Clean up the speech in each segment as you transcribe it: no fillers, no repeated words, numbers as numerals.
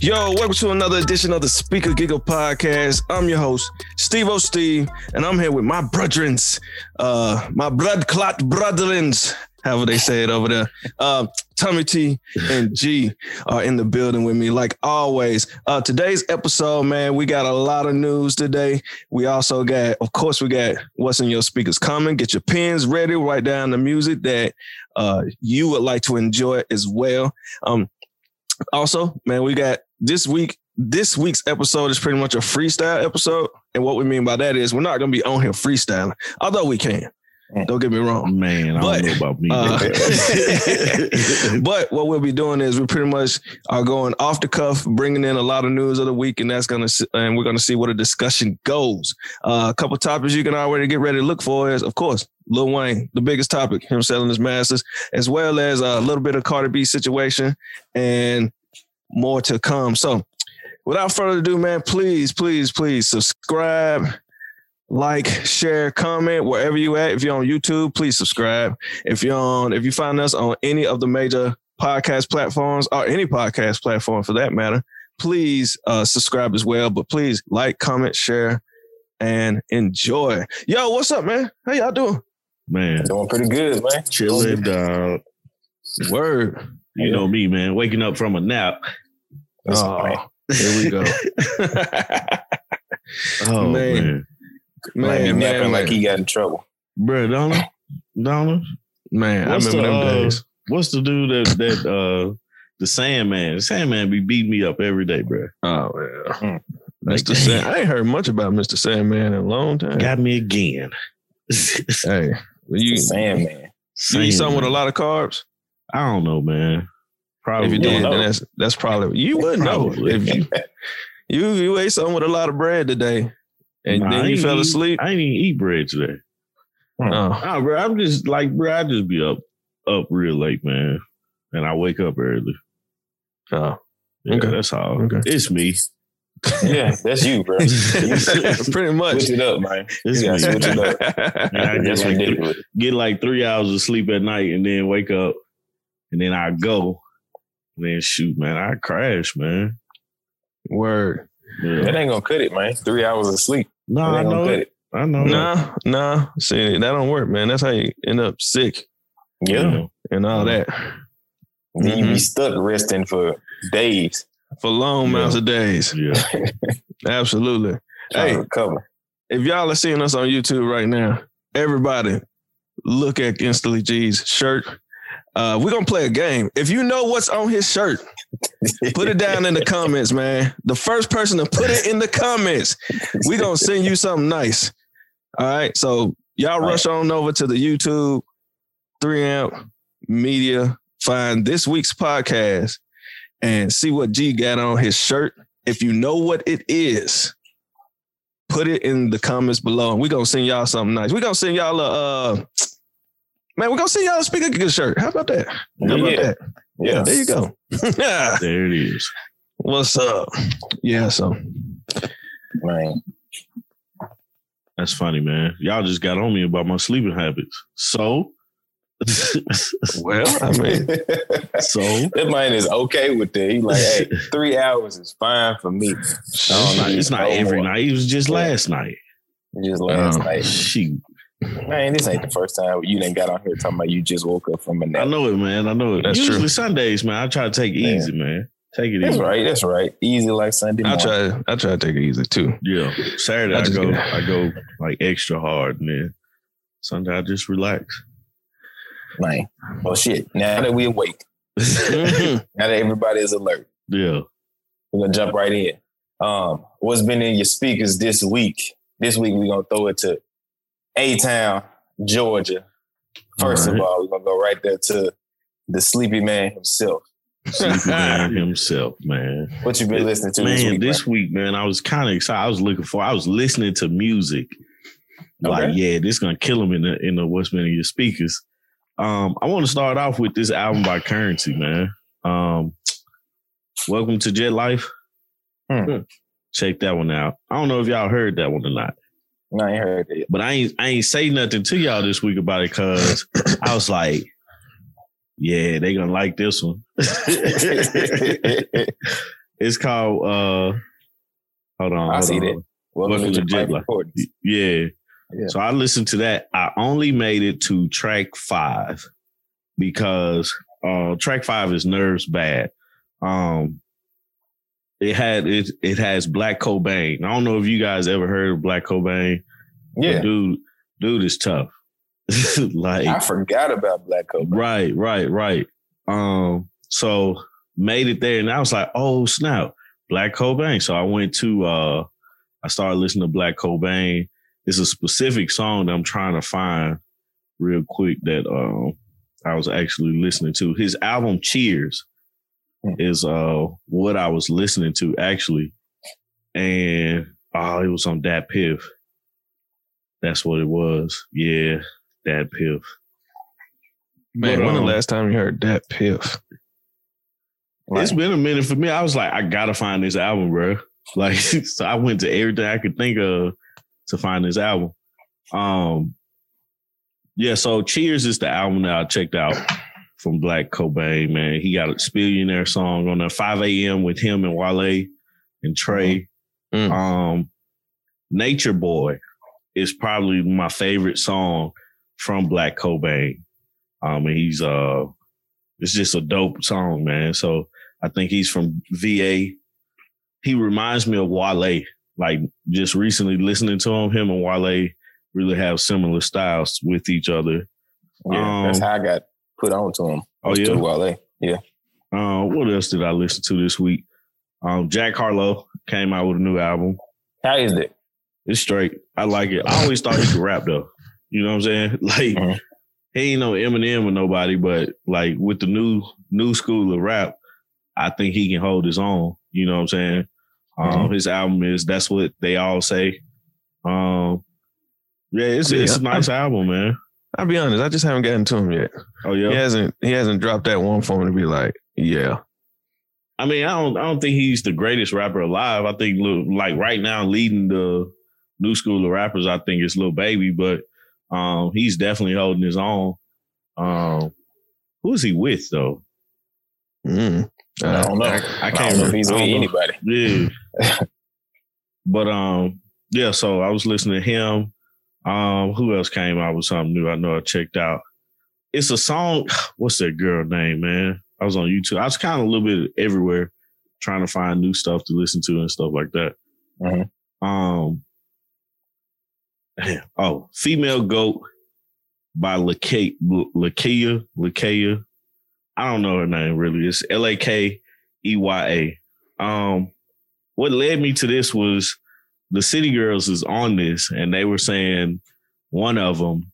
Yo, welcome to another edition of the Speaker Giggle Podcast. I'm your host, Steve-O Steve, and I'm here with my brethrens, my blood clot brethrens, however they say it over there. Tommy T and G are in the building with me like always. Today's episode, man, we got a lot of news today. We also got, of course, we got What's in Your Speakers coming. Get your pens ready, write down the music that you would like to enjoy as well. Also, man, we got this week's episode is pretty much a freestyle episode. And what we mean by that is we're not going to be on here freestyling, although we can. Don't get me wrong. Man, I don't know about me. But what we'll be doing is we pretty much are going off the cuff, bringing in a lot of news of the week, and we're going to see where the discussion goes. A couple topics you can already get ready to look for is, of course, Lil Wayne, the biggest topic, him selling his masters, as well as a little bit of Cardi B situation and more to come. So without further ado, man, please, please, please subscribe. Like, share, comment, wherever you at. If you're on YouTube, please subscribe. If you find us on any of the major podcast platforms or any podcast platform for that matter, please subscribe as well. But please like, comment, share, and enjoy. Yo, what's up, man? How y'all doing? Man, doing pretty good, man. Chilling, dog. Word. You know me, man. Waking up from a nap. Oh, here we go. Oh, man. Man, like he got in trouble. Bro, Donald? Man, I remember them days. What's the dude that the Sandman? The Sandman be beating me up every day, bro. Oh, yeah. Mr. Sandman. I ain't heard much about Mr. Sandman in a long time. Got me again. Hey, Sandman. You eat something with a lot of carbs? I don't know, man. Probably. If you did, then that's probably... You wouldn't know. If you ate something with a lot of bread today. And then you fell asleep. I ain't even eat bread today. No, bro. I'm just like, bro, I just be up real late, man. And I wake up early. Oh, yeah, okay. That's all. Okay. It's me. Yeah, that's you, bro. Pretty much. Switch it up, man. It's me. Switch it up. And I just get like 3 hours of sleep at night and then wake up. And then I go. And then shoot, man. I crash, man. Word. Yeah. That ain't gonna cut it, man. 3 hours of sleep. No, I know it. I know. Nah. See, that don't work, man. That's how you end up sick. Yeah. And all that. Then you be stuck resting for days. For long amounts of days. Yeah. Absolutely. Hey, recover. If y'all are seeing us on YouTube right now, everybody look at Instantly G's shirt. We're going to play a game. If you know what's on his shirt, put it down in the comments, man. The first person to put it in the comments, we're going to send you something nice. All right. So y'all rush on over to the YouTube 3M Media. Find this week's podcast and see what G got on his shirt. If you know what it is, put it in the comments below. And we're going to send y'all something nice. We're going to send y'all a... Man, we're going to see y'all speak a good shirt. How about that? Yeah, there you go. There it is. What's up? Yeah, so. Man. That's funny, man. Y'all just got on me about my sleeping habits. So? Well, I mean. So? That man is okay with that. He's like, hey, 3 hours is fine for me. It's not every night. It was just last night. Just last night. Shoot. Man, this ain't the first time you done got on here talking about you just woke up from a nap. I know it, man. I know it. That's usually true. Sundays, man, I try to take it easy, man. Take it easy. Right. That's right. Easy like Sunday morning. I try to take it easy too. Yeah. Saturday I go like extra hard, and then Sunday I just relax. Man. Well, shit. Now that we awake, now that everybody is alert, yeah, we're gonna jump right in. What's been in your speakers this week? This week we're gonna throw it to A-Town, Georgia. First of all, we're going to go right there to the sleepy man himself. Sleepy man himself, man. What you been listening to this week? This week, man, I was kind of excited. I was listening to music. Okay. Like, yeah, this is going to kill him in the What's Been in Your Speakers. I want to start off with this album by Currency, man. Welcome to Jet Life. Check that one out. I don't know if y'all heard that one or not. No, I ain't heard it. But I ain't say nothing to y'all this week about it because I was like, yeah, they gonna like this one. It's called Hold on. Welcome to Jigla. Yeah. So I listened to that. I only made it to track 5 because track 5 is Nerves Bad. It has Black Cobain. I don't know if you guys ever heard of Black Cobain. Yeah. Dude is tough. Like, I forgot about Black Cobain. Right. So made it there and I was like, oh snap, Black Cobain. So I went to I started listening to Black Cobain. It's a specific song that I'm trying to find real quick that I was actually listening to. His album Cheers is what I was listening to actually. And it was on Dat Piff. That's what it was. Yeah, Dat Piff. Man, when the last time you heard Dat Piff? Like, it's been a minute for me. I was like, I gotta find this album, bro. Like, so I went to everything I could think of to find this album. So Cheers is the album that I checked out from Black Cobain, man. He got a Spillionaire song on there, 5 a.m. with him and Wale and Trey. Mm-hmm. Nature Boy is probably my favorite song from Black Cobain. And he's it's just a dope song, man. So I think he's from VA. He reminds me of Wale. Like, just recently listening to him and Wale really have similar styles with each other. Yeah, that's how I got put on to him. Oh, yeah? To Wale, yeah. What else did I listen to this week? Jack Harlow came out with a new album. How is it? It's straight. I like it. I always thought he could rap, though. You know what I'm saying? Like, he ain't no Eminem or nobody, but, like, with the new school of rap, I think he can hold his own. You know what I'm saying? His album is That's What They All Say. It's a nice album, man. I'll be honest, I just haven't gotten to him yet. Oh yeah, he hasn't dropped that one for me to be like, yeah. I mean, I don't think he's the greatest rapper alive. I think like right now leading the new school of rappers, I think it's Lil Baby, but he's definitely holding his own. Who is he with though? I don't know. I can't know if he's with anybody. Yeah. But so I was listening to him. Who else came out with something new? I know I checked out. It's a song. What's that girl name, man? I was on YouTube. I was kind of a little bit everywhere trying to find new stuff to listen to and stuff like that. Mm-hmm. Female Goat by Lakeya. I don't know her name really. It's Lakeyya. What led me to this was the City Girls is on this, and they were saying one of them,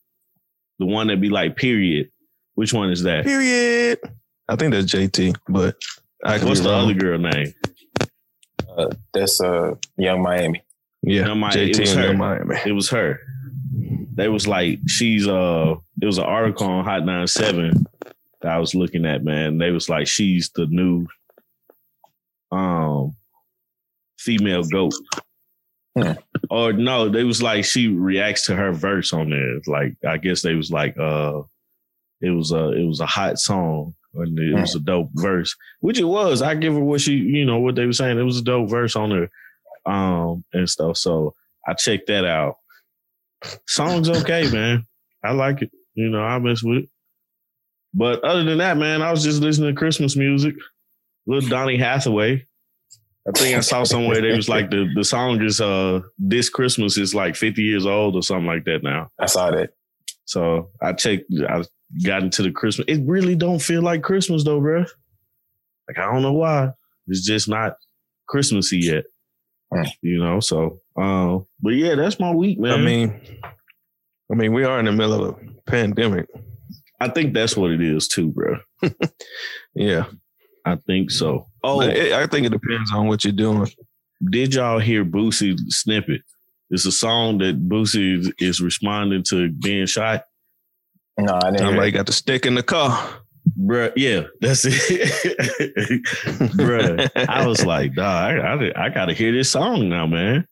the one that be like period. Which one is that? Period. I think that's JT. But what's the other girl name? That's Yung Miami. Yeah, JT and Yung Miami. It was her. They was like she's. It was an article on Hot 97. I was looking at, man. They was like, she's the new female goat. Or no, they was like, she reacts to her verse on there. Like, I guess they was like, it was a hot song and it was a dope verse, which it was. I give her what she, you know, what they were saying. It was a dope verse on there and stuff. So I checked that out. Song's okay, man. I like it. You know, I mess with it. But other than that, man, I was just listening to Christmas music. Little Donny Hathaway. I think I saw somewhere they was like the song is This Christmas is like 50 years old or something like that now. I saw that. So I got into the Christmas. It really don't feel like Christmas though, bro. Like, I don't know why. It's just not Christmassy yet. You know, so but yeah, that's my week, man. I mean, we are in the middle of a pandemic. I think that's what it is too, bro. Yeah, I think so. Oh, I think it depends on what you're doing. Did y'all hear Boosie snippet? It's a song that Boosie is responding to being shot. No, I didn't. Somebody got the stick in the car, bro. Yeah, that's it, bro. I was like, dog, I got to hear this song now, man.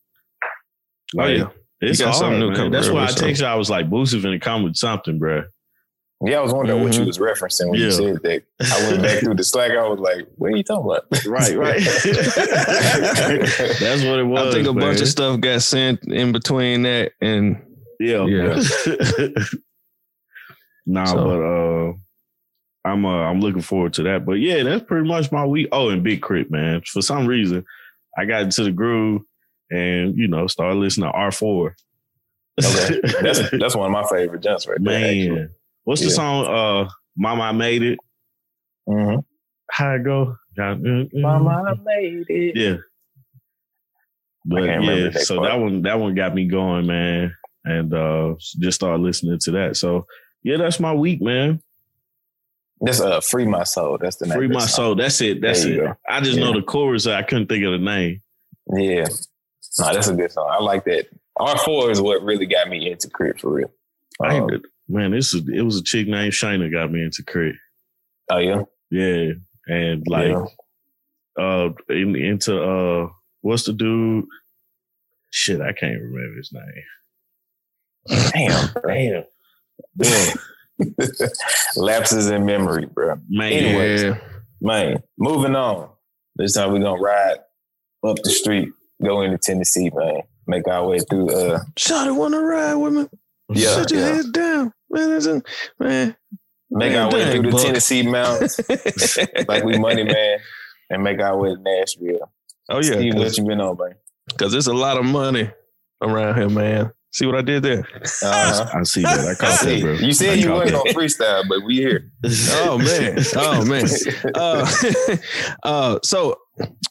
Like, oh yeah, it's hard, something new coming. That's why I texted. I was like, Boosie finna come with something, bro. Yeah, I was wondering what you was referencing when you said that. I went back through the Slack. I was like, what are you talking about? Right, right. That's what it was. I think a bunch of stuff got sent in between that and... Yeah. But I'm looking forward to that. But yeah, that's pretty much my week. Oh, and Big Crip, man. For some reason, I got into the groove and, you know, started listening to R4. Okay. That's one of my favorite jumps right there, actually. What's the song? Mama, I Made It. Mm-hmm. How it go? Mama, I Made It. Yeah. But yeah, so part. that one got me going, man. And just started listening to that. So yeah, that's my week, man. That's Free My Soul. That's the name. Free My Soul. That's it. That's it. Go. I just know the chorus. I couldn't think of the name. Yeah. No, that's a good song. I like that. R4 is what really got me into Crip for real. Man, it was a chick named Shayna got me into Crip. Oh yeah? Yeah. And into what's the dude? Shit, I can't remember his name. Damn. Lapses in memory, bro. Man. Anyways, man, moving on. This time we're gonna ride up the street, go into Tennessee, man. Make our way through Shawty wanna ride with me. Yeah, shut your head down, man. Make our way through the Tennessee mountains like we Money Man, and make our way to Nashville. Oh yeah, see what you been on, man? Because there's a lot of money around here, man. See what I did there? I see that. I caught that, bro. You said you wasn't on freestyle, but we here. Oh man. So,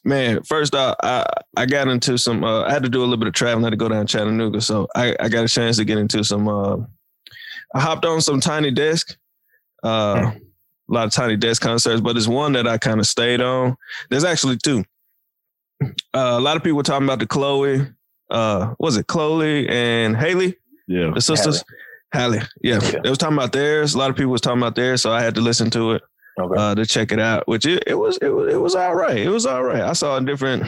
man, first off, I got into some. I had to do a little bit of traveling. I had to go down to Chattanooga, so I got a chance to get into some. I hopped on some Tiny Desk. A lot of Tiny Desk concerts, but there's one that I kind of stayed on. There's actually two. A lot of people were talking about the Chloe. Was it Chloe and Hailey? Yeah. The sisters? Hailey. Yeah. They was talking about theirs. A lot of people was talking about theirs, so I had to listen to it to check it out, which it was all right. It was all right. I saw a difference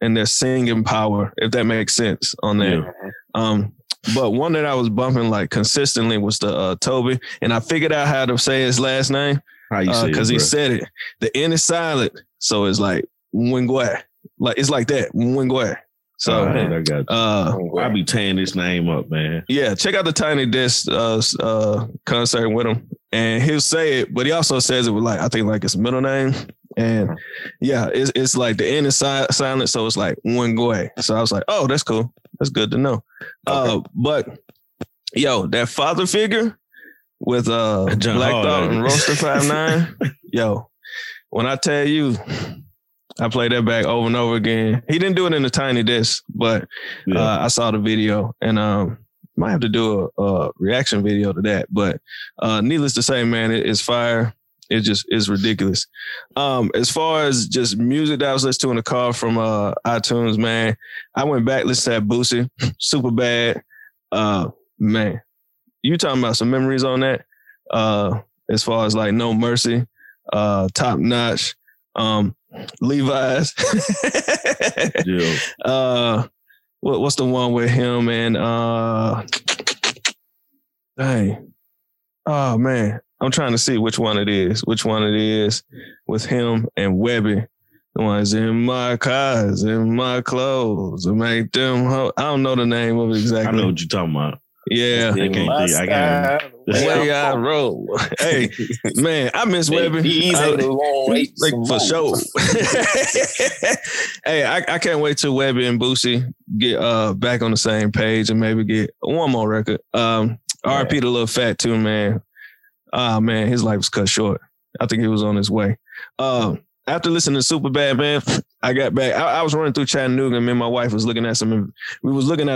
in their singing power, if that makes sense on that. Yeah. But one that I was bumping like consistently was the Toby, and I figured out how to say his last name because he said it. The N is silent, so it's like Wingway. Like it's like that, Wingway. So I'll be tearing this name up, man. Yeah, check out the Tiny Desk concert with him, and he'll say it, but he also says it with like I think like his middle name, and it's like the end is silent, so it's like Wingway. So I was like, oh, that's cool, that's good to know. But yo, that father figure with Black Dog and Roaster 5'9", yo, when I tell you. I played that back over and over again. He didn't do it in the Tiny Desk, but I saw the video and might have to do a reaction video to that. But needless to say, man, it's fire. It just is ridiculous. As far as just music that I was listening to in the car from iTunes, man, I went back, listened to Boosie, Superbad. Man, you talking about some memories on that? As far as like No Mercy, Top Notch. Levi's. Yeah. What's the one with him and dang. Oh man. I'm trying to see which one it is with him and Webby. The one's in my cars, in my clothes, and make them I don't know the name of it exactly. I know what you're talking about. Yeah, I can't. The way I roll. Hey, man, I miss Webby. He's like for sure. Hey, I can't wait till Webby and Boosie get back on the same page and maybe get one more record. R.I.P. to Lil Fat too, man. Man, his life was cut short. I think he was on his way. After listening to Superbad, man, I got back. I was running through Chattanooga, and me and my wife was looking at a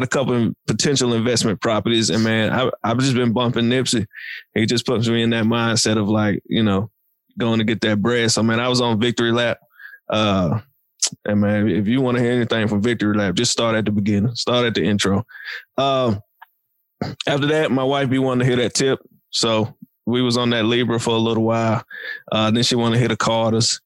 couple of potential investment properties. And man, I've just been bumping Nipsey. He just puts me in that mindset of like, you know, going to get that bread. So man, I was on Victory Lap. And man, if you want to hear anything from Victory Lap, just start at the beginning, start at the intro. After that, my wife be wanting to hear that tip. So we was on that Libra for a little while. Then she wanted to hit a Carter's.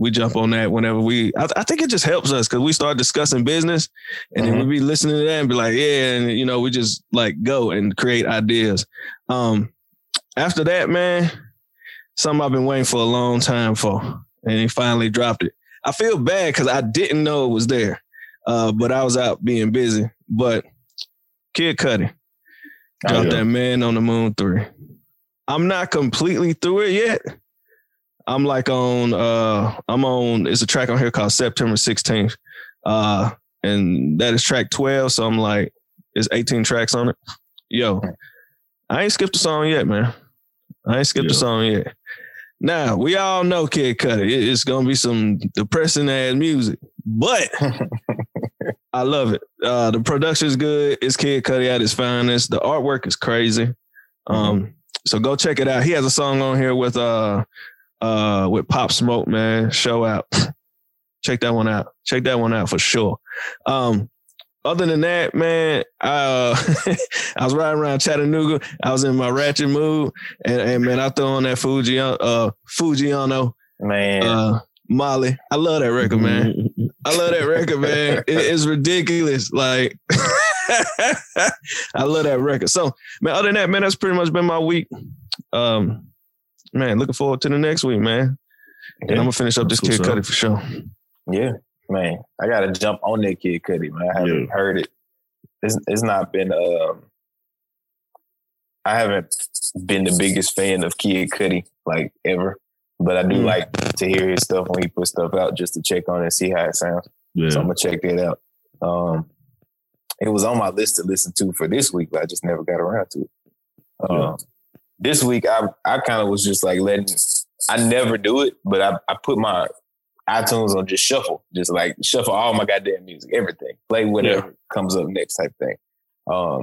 we jump on that whenever we, I think it just helps us because we start discussing business and then we be listening to that and be like, yeah. And you know, we just like go and create ideas. After that, man, something I've been waiting for a long time for, and he finally dropped it. I feel bad because I didn't know it was there, but I was out being busy. But Kid Cudi dropped that Man on the Moon 3. I'm not completely through it yet. I'm like on, it's a track on here called September 16th. And that is track 12. So I'm like, it's 18 tracks on it. Yo, I ain't skipped a song yet, man. I ain't skipped a song yet. Now, we all know Kid Cudi. It's going to be some depressing-ass music, but I love it. The production's good. It's Kid Cudi at his finest. The artwork is crazy. So go check it out. He has a song on here with Pop Smoke, man. Show out. Check that one out. Check that one out for sure. Other than that, man, I was riding around Chattanooga. I was in my ratchet mood. And man, I threw on that Fujiano. Man. Molly. I love that record, man. I love that record, man. It's ridiculous. Like, I love that record. So, man, other than that, man, that's pretty much been my week. Man, looking forward to the next week, man. And I'm going to finish up this Kid Cudi for sure. Yeah. Man, I gotta jump on that Kid Cudi, man. I haven't heard it. It's not been. I haven't been the biggest fan of Kid Cudi like ever, but I do like to hear his stuff when he puts stuff out just to check on it and see how it sounds. Yeah. So I'm gonna check that out. It was on my list to listen to for this week, but I just never got around to it. This week, I kind of was just like I never do it, but I put my iTunes on just shuffle, just like shuffle all my goddamn music, everything, play whatever comes up next type thing. So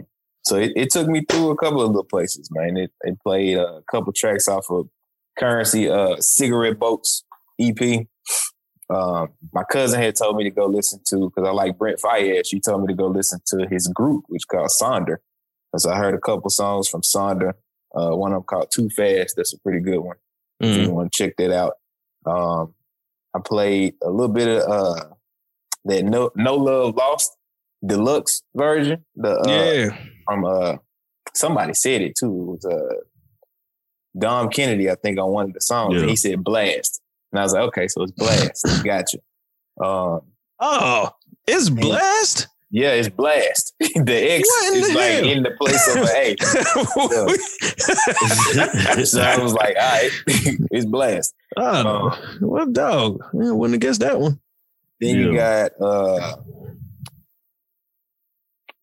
it took me through a couple of little places, man. It played a couple tracks off of Currency, Cigarette Boats EP. My cousin had told me to go listen to, because I like Brent Fayez. She told me to go listen to his group, which is called Sonder. Because I heard a couple songs from Sonder. One of them called Too Fast. That's a pretty good one. If you want to check that out. I played a little bit of that No Love Lost deluxe version. From somebody said it too. It was Dom Kennedy, I think, on one of the songs. Yeah. And he said Blast, and I was like, okay, so it's Blast. Gotcha. It's Blast. Yeah, it's Blast. The X is like in the place of an A. So I was like, all right, it's Blast. Oh, what dog? Man, I wouldn't have guessed that one. Then you got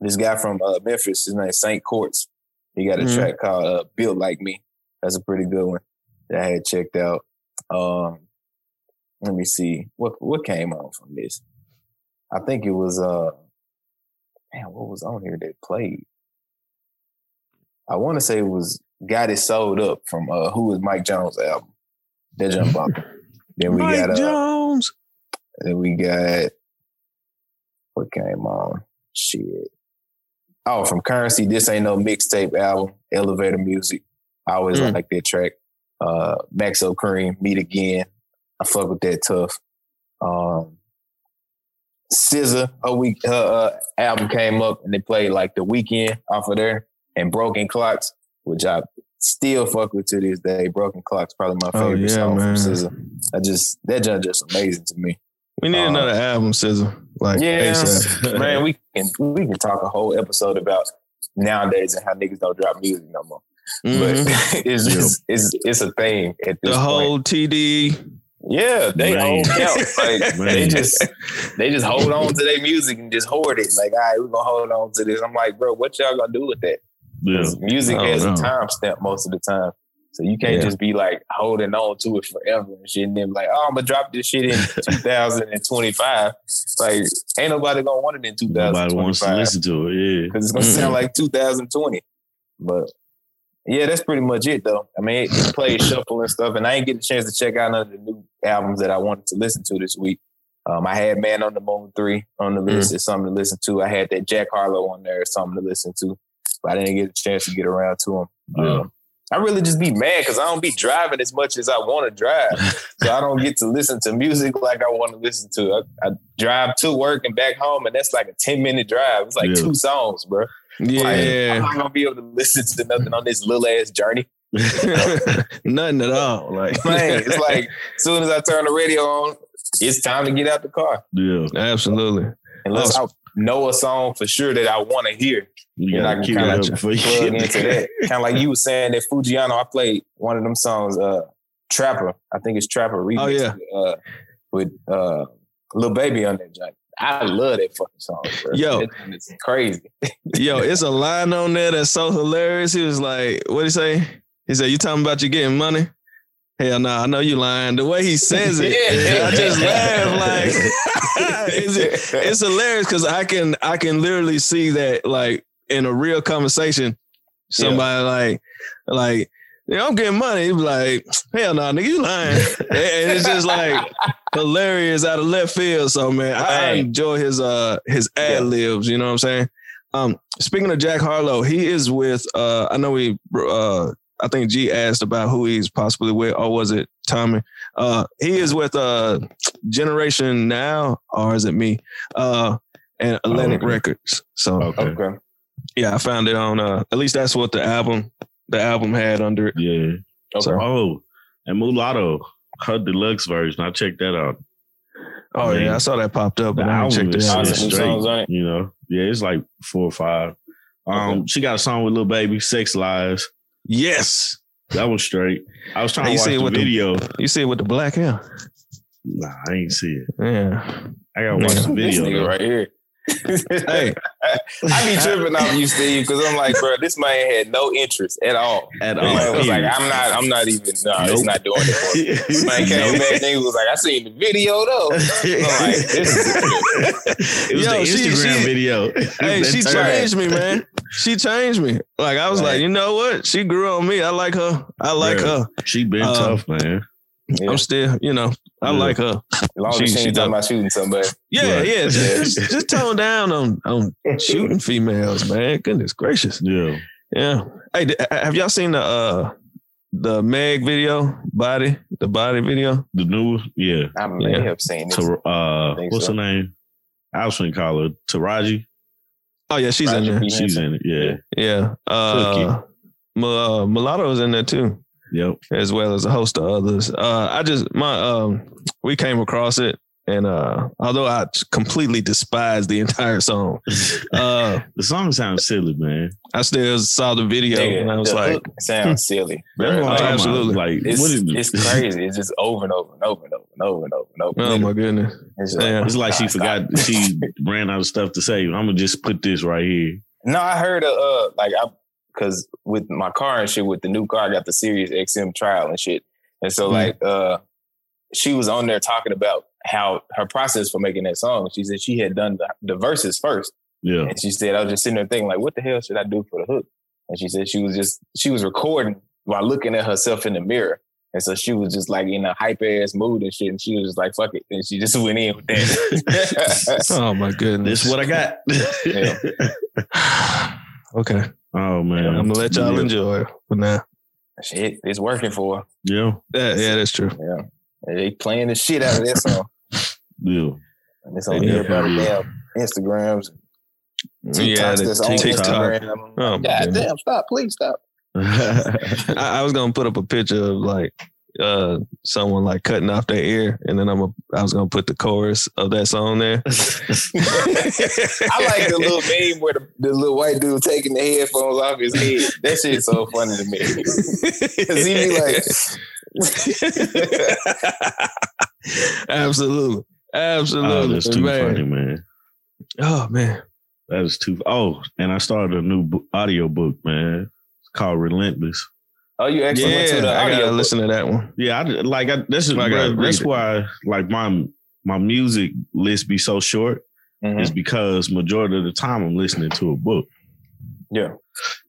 this guy from Memphis. His name is St. Courts. He got a track called Built Like Me. That's a pretty good one that I had checked out. Let me see. What came on from this? I think it was... what was on here that played? I want to say it was Got It Sold Up from Who Is Mike Jones album. That jump up. Then we Mike got Jones. Then we got what came on? Shit. Oh, from Currency, This Ain't No Mixtape album, Elevator Music. I always like that track. Maxo Cream, Meet Again. I fuck with that tough. SZA, her album came up, and they played like The Weeknd off of there and Broken Clocks, which I still fuck with to this day. Broken Clocks, probably my favorite song, man, from SZA. That junk just amazing to me. We need another album, SZA. Like, ASAP. Man, we can talk a whole episode about nowadays and how niggas don't drop music no more. But it's just it's a thing at this point. The whole TD. Yeah, they hold out. Like, they just hold on to their music and just hoard it. Like, all right, we're gonna hold on to this. I'm like, bro, what y'all gonna do with that? Yeah. Music has a time stamp most of the time, so you can't just be like holding on to it forever and shit. And then like, oh, I'm gonna drop this shit in 2025. Like, ain't nobody gonna want it in 2025. Nobody wants to listen to it, because it's gonna sound like 2020. But yeah, that's pretty much it, though. I mean, it played shuffle and stuff, and I ain't get a chance to check out none of the new albums that I wanted to listen to this week. I had Man on the Moon 3 on the list. It's something to listen to. I had that Jack Harlow on there. It's something to listen to. But I didn't get a chance to get around to them. I really just be mad because I don't be driving as much as I want to drive. So I don't get to listen to music like I want to listen to. I drive to work and back home, and that's like a 10-minute drive. It's like two songs, bro. Yeah. Like, I'm not going to be able to listen to nothing on this little ass journey. Nothing at all. Like, man, it's like, as soon as I turn the radio on, it's time to get out the car. Yeah, absolutely. Unless I know a song for sure that I want to hear. You gotta keep that up for you. Kind of like you were saying that Fujiano, I played one of them songs, Trapper. I think it's Trapper remix. Oh, yeah. With Lil Baby on that joint. I love that fucking song, bro. Yo, it's crazy. Yo, it's a line on there that's so hilarious. He was like, what'd he say? He said, you talking about you getting money? Hell no, I know you lying. The way he says it, I just laugh like it's hilarious because I can literally see that like in a real conversation, somebody like I'm getting money. He be like, hell no, nigga, you lying. And it's just like hilarious out of left field. So man, I enjoy his ad libs, you know what I'm saying? Speaking of Jack Harlow, he is with I think G asked about who he's possibly with, or was it Tommy? He is with Generation Now, or is it me? And Atlantic Records. So yeah, I found it on at least that's what the album had under it. Yeah. Okay. So, and Mulatto, her deluxe version. I checked that out. Oh man, yeah, I saw that popped up. And I checked it out. Straight, you know, yeah, it's like 4 or 5. She got a song with Lil Baby, Sex Lies. Yes, that was straight. I was trying to watch the video. You see it with the black hair? Nah, I ain't see it. Yeah, I gotta watch the video nigga right here. Hey, I be tripping off you, Steve, because I'm like, bro, this man had no interest at all. I was like, I'm not even. No, it's not doing it for me. This man came back and he was like, I seen the video though. I'm like, this is it was the Instagram video. Hey, she changed me, man. She changed me. Like I was like, you know what? She grew on me. I like her. Her. She been tough, man. Yeah. I'm still, you know, I like her. As long as she ain't talking about shooting somebody. Yeah, right. Yeah. Just tone down on shooting females, man. Goodness gracious. Yeah. Yeah. Hey, have y'all seen the Meg video? The body video? The new one? Yeah. I may have seen it. What's her name? I was going to call her Taraji. Oh, yeah, she's in there. She's in it, yeah. Yeah. Mulatto's in there, too. Yep. As well as a host of others. We came across it, and although I completely despise the entire song, the song sounds silly, man. I still saw the video and I was like, sounds silly. Absolutely, like it's crazy. It's just over and over and over and over and over and over and over. Oh my goodness! It's like she forgot. She ran out of stuff to say. I'm gonna just put this right here. No, I heard because with my car and shit, with the new car, I got the Sirius XM trial and shit. And so she was on there talking about how her process for making that song. She said she had done the verses first. Yeah. And she said, I was just sitting there thinking like, what the hell should I do for the hook? And she said she was recording while looking at herself in the mirror. And so she was just like in a hype ass mood and shit. And she was just like, fuck it. And she just went in with that. Oh my goodness. This is what I got. Okay. Oh man, I'm gonna let y'all enjoy for now. Shit, it's working for her. Yeah, that's true. Yeah, they playing the shit out of that song. Yeah, and it's on everybody Instagrams, TikToks. Yeah, that's on TikTok. Instagram. Oh, goddamn! Stop, please stop. I was gonna put up a picture of like someone like cutting off their ear, and then I was gonna put the chorus of that song there. I like the little meme where the little white dude taking the headphones off his head. That shit's so funny to me. Cause he be like, absolutely. Oh, that's too funny, man. Oh man, that is too. Oh, and I started a new audio book, man. It's called Relentless. Oh, you actually went to the audio. I gotta listen to that one. Yeah, that's why like my music list be so short. Mm-hmm. Is because majority of the time I'm listening to a book. Yeah.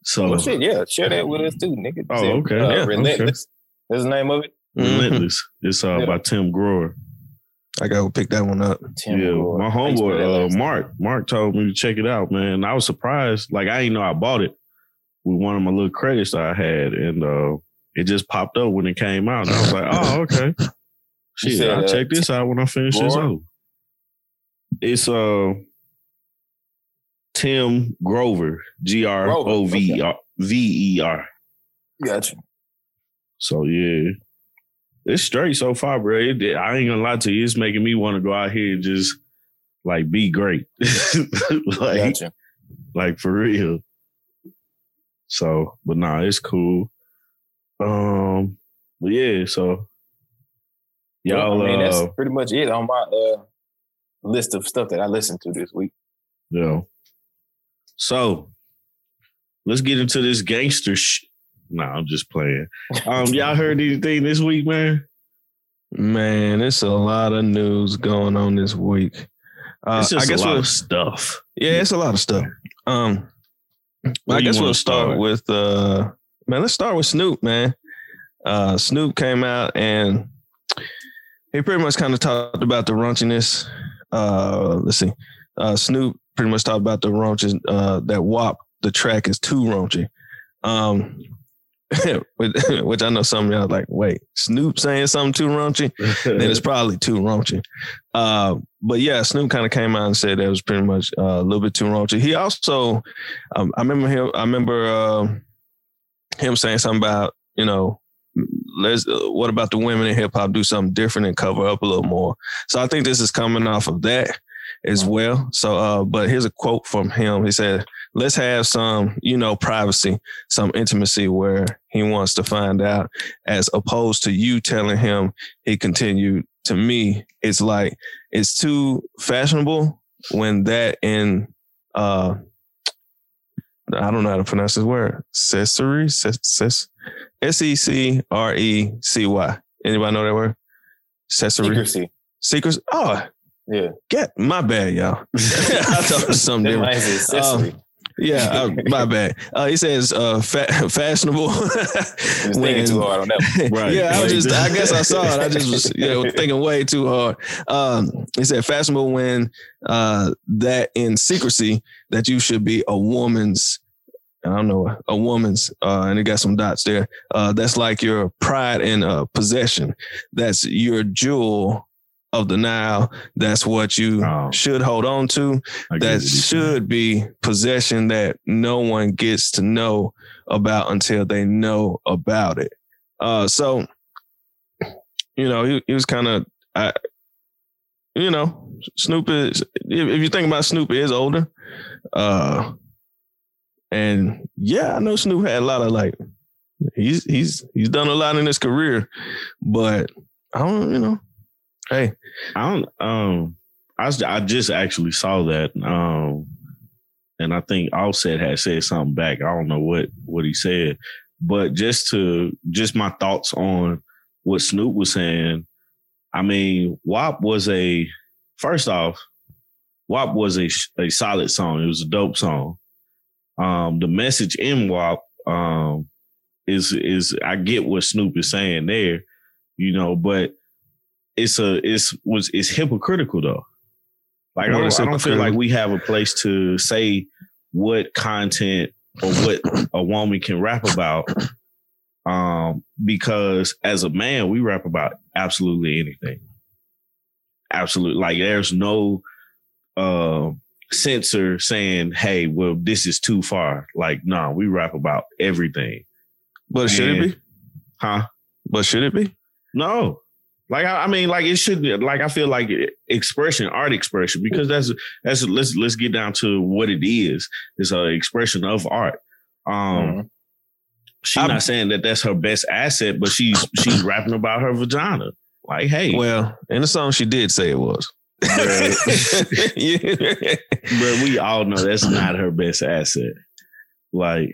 So shit, share that with us too, nigga. Oh, okay. Relentless. That's the name of it. Relentless. It's by Tim Grover. I gotta pick that one up. Tim Grover. My homeboy Mark told me to check it out, man. I was surprised. Like I didn't know I bought it. with one of my little credits I had, and it just popped up when it came out. And I was like, oh, okay. Shit, said, I'll check this out when I finish this out. It's Tim Grover, Grover. Gotcha. So, yeah. It's straight so far, bro. I ain't gonna lie to you. It's making me want to go out here and just, like, be great. Gotcha. Like, for real. So, but nah, it's cool. But yeah, so y'all, I mean, that's pretty much it on my list of stuff that I listened to this week. Yeah. So let's get into this gangster shit. Nah, I'm just playing. Y'all heard anything this week, man? Man, it's a lot of news going on this week. It's just a lot of stuff. Yeah, it's a lot of stuff. I guess we'll start with man, let's start with Snoop, man. Snoop came out and he pretty much kind of talked about the raunchiness. Let's see. Snoop pretty much talked about the raunches, that WAP, the track is too raunchy. Which I know some of y'all like, wait, Snoop saying something too raunchy? Then it's probably too raunchy. But yeah, Snoop kind of came out and said that was pretty much a little bit too raunchy. He also, I remember him saying something about, you know, what about the women in hip hop, do something different and cover up a little more. So I think this is coming off of that as well. So, but here's a quote from him. He said, let's have some, you know, privacy, some intimacy where he wants to find out, as opposed to you telling him. He continued, to me, it's like, it's too fashionable when that in, I don't know how to pronounce this word. Accessory? S-E-C-R-E-C-Y. Anybody know that word? Accessory? Secrecy. Oh, yeah. My bad, y'all. I thought it was something different. Accessory. My bad. He says fashionable. Just thinking too hard on that. Right. Yeah, I guess I saw it. I just was thinking way too hard. He said fashionable when that in secrecy that you should be a woman's. And it got some dots there. That's like your pride and possession. That's your jewel of the Nile. That's what you should hold on to. That should be possession that no one gets to know about until they know about it. So, you know, he was kind of, Snoop is, if you think about, Snoop is older. And yeah, I know Snoop had a lot of, like, he's done a lot in his career, but I don't, hey, I don't. I just actually saw that. And I think Offset had said something back. I don't know what he said, but just my thoughts on what Snoop was saying. I mean, WAP was a solid song. It was a dope song. The message in WAP is I get what Snoop is saying there, but. It's hypocritical though. Like, I don't feel like we have a place to say what content or what a woman can rap about, because as a man we rap about absolutely anything. Absolutely, like there's no censor saying, hey, well this is too far. Like, no, we rap about everything. But should it be? Huh? But should it be? No. Like, I mean, like it should be, like, I feel like art expression, because that's let's get down to what it is. It's an expression of art. She's not saying that that's her best asset, but she's rapping about her vagina. Like, hey, well, in the song she did say it was. But we all know that's not her best asset. Like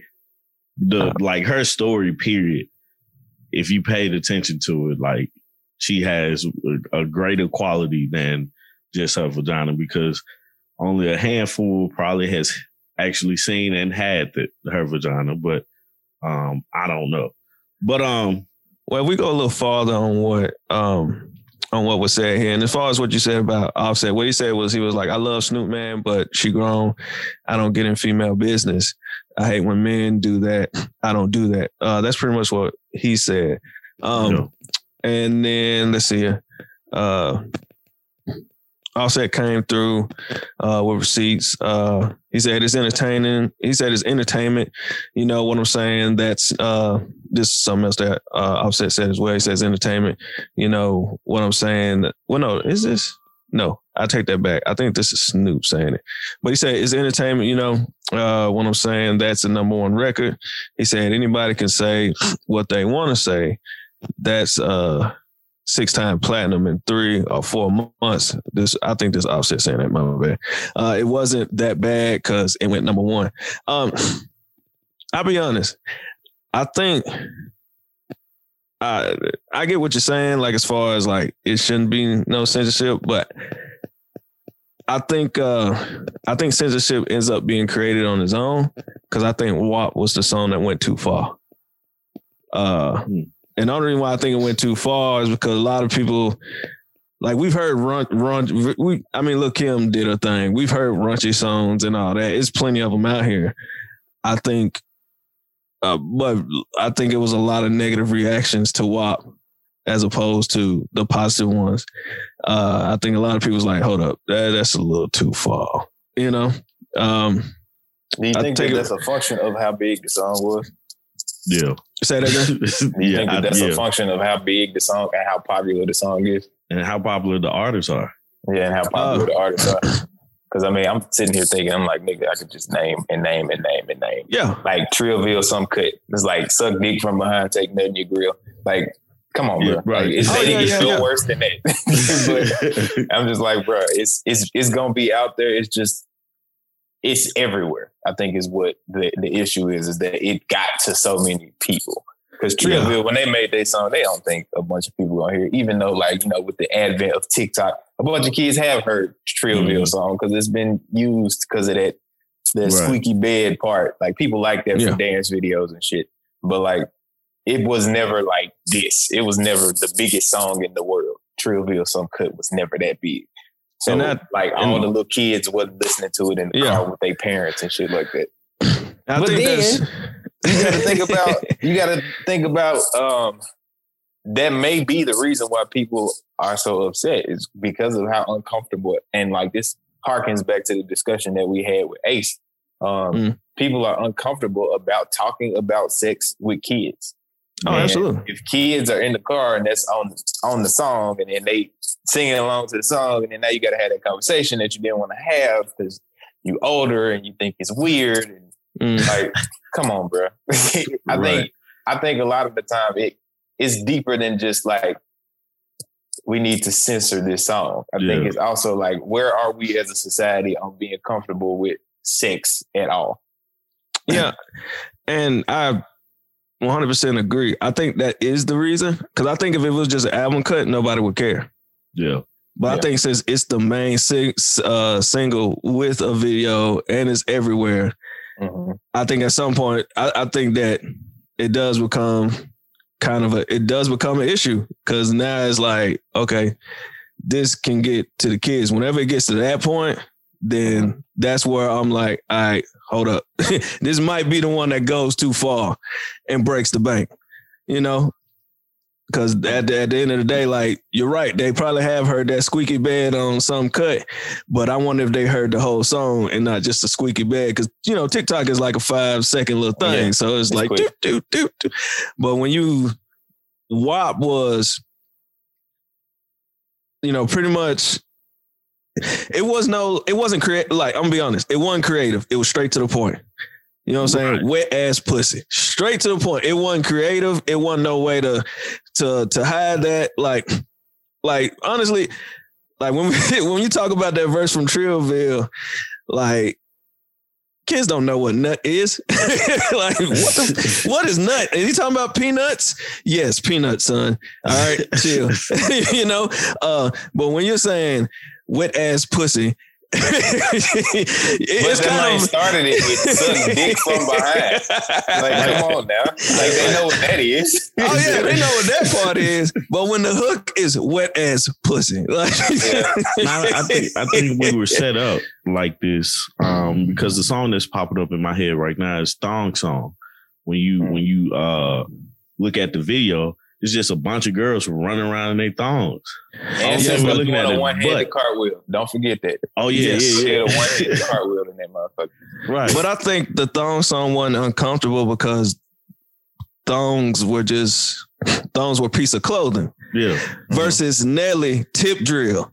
her story, period. If you paid attention to it, like, she has a greater quality than just her vagina, because only a handful probably has actually seen and had her vagina. But I don't know. But well, we go a little farther on what was said here. And as far as what you said about Offset, what he said was, he was like, I love Snoop, man, but she grown. I don't get in female business. I hate when men do that. I don't do that. That's pretty much what he said. And then let's see here. Offset came through with receipts. He said it's entertaining. He said it's entertainment. You know what I'm saying? That's this is something else that Offset said as well. He says entertainment. You know what I'm saying? Well, no, is this? No, I take that back. I think this is Snoop saying it. But he said it's entertainment, you know, what I'm saying? That's the number one record. He said anybody can say what they want to say. That's 6-time platinum in 3 or 4 months. This, I think this Offset saying that, my bad. It wasn't that bad because it went number one. I'll be honest. I think I get what you're saying, like as far as like it shouldn't be no censorship, but I think censorship ends up being created on its own because I think WAP was the song that went too far. And the only reason why I think it went too far is because a lot of people, like we've heard Lil' Kim did her thing. We've heard raunchy songs and all that. It's plenty of them out here. I think, but I think it was a lot of negative reactions to WAP as opposed to the positive ones. I think a lot of people was like, hold up, that's a little too far, you know? Do you think that's a function of how big the song was? Yeah. Say that again? You think that's a function of how big the song and how popular the song is? And how popular the artists are. Yeah, and how popular the artists are. Because, I mean, I'm sitting here thinking, I'm like, nigga, I could just name. Yeah. Like, Trillville, some cut. It's like, suck dick from behind, take nothing you grill. Like, come on, bro. Yeah, right. Like, it's worse than that. But I'm just like, bro, it's going to be out there. It's just, it's everywhere. I think is what the issue is that it got to so many people. Because Trillville, when they made their song, they don't think a bunch of people were on here, even though, like, you know, with the advent of TikTok, a bunch of kids have heard Trillville song because it's been used because of that squeaky bed part. Like, people like that for dance videos and shit. But, like, it was never like this. It was never the biggest song in the world. Trillville, some cut, was never that big. So, and that, like, all the little kids wasn't listening to it in the car with their parents and shit like that. But then you got to think about that may be the reason why people are so upset is because of how uncomfortable, and like this harkens back to the discussion that we had with Ace. People are uncomfortable about talking about sex with kids. Oh, and absolutely. If kids are in the car and that's on the song, and then they singing along to the song, and then now you got to have that conversation that you didn't want to have because you older and you think it's weird. And like, come on, bro. I think a lot of the time it's deeper than just like we need to censor this song. I think it's also like, where are we as a society on being comfortable with sex at all? Yeah, and I 100% agree. I think that is the reason, because I think if it was just an album cut, nobody would care. Yeah. But I think since it's the main single with a video and it's everywhere, I think at some point, I think that it does become an issue, because now it's like, okay, this can get to the kids. Whenever it gets to that point, then that's where I'm like, all right, hold up. This might be the one that goes too far and breaks the bank, you know? Because at the end of the day, like, you're right. They probably have heard that squeaky bed on some cut, but I wonder if they heard the whole song and not just the squeaky bed. Because, you know, TikTok is like a 5-second little thing. Yeah, so it's like, do, do, do, do. But when WAP was, you know, pretty much, it wasn't creative. Like, I'm going to be honest. It wasn't creative. It was straight to the point. You know what I'm saying? Wet ass pussy. Straight to the point. It wasn't creative. It wasn't no way to hide that. Like honestly, like when you talk about that verse from Trillville, like kids don't know what nut is. Like what is nut? Is he talking about peanuts? Yes, peanuts, son. All right, chill. You know. But when you're saying wet ass pussy, It's kind of started it with suck dick from behind. Like, come on now. Like, they know what that is. Oh yeah, they know what that part is. But when the hook is wet ass pussy, like, yeah. I think we were set up like this because the song that's popping up in my head right now is Thong Song. When you look at the video, it's just a bunch of girls running around in their thongs. And yeah, we're looking at a one-handed cartwheel. Don't forget that. Oh, yeah. A one-handed cartwheel in that motherfucker. Right. But I think the Thong Song wasn't uncomfortable because thongs were a piece of clothing. Yeah. Versus Nelly tip drill.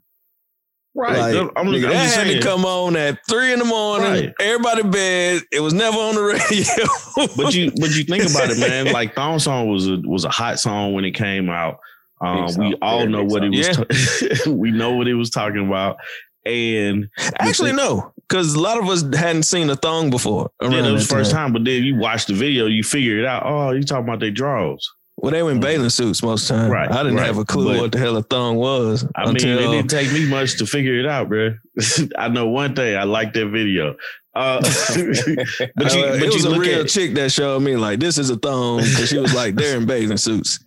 Right. Like, that had to come on at 3 a.m. Right. Everybody bed. It was never on the radio. but you think about it, man. Like, Thong Song was a hot song when it came out. We all know what it was. Yeah. We know what it was talking about. And actually, no, because a lot of us hadn't seen a thong before. Yeah, it was the first time. But then you watch the video, you figure it out. Oh, you talking about their drawers. Well, they were in bathing suits most of the time. Right, I didn't have a clue what the hell a thong was. I mean, it didn't take me much to figure it out, bro. I know one thing. I liked that video. But it was a real chick that showed me, like, this is a thong. And she was like, they're in bathing suits.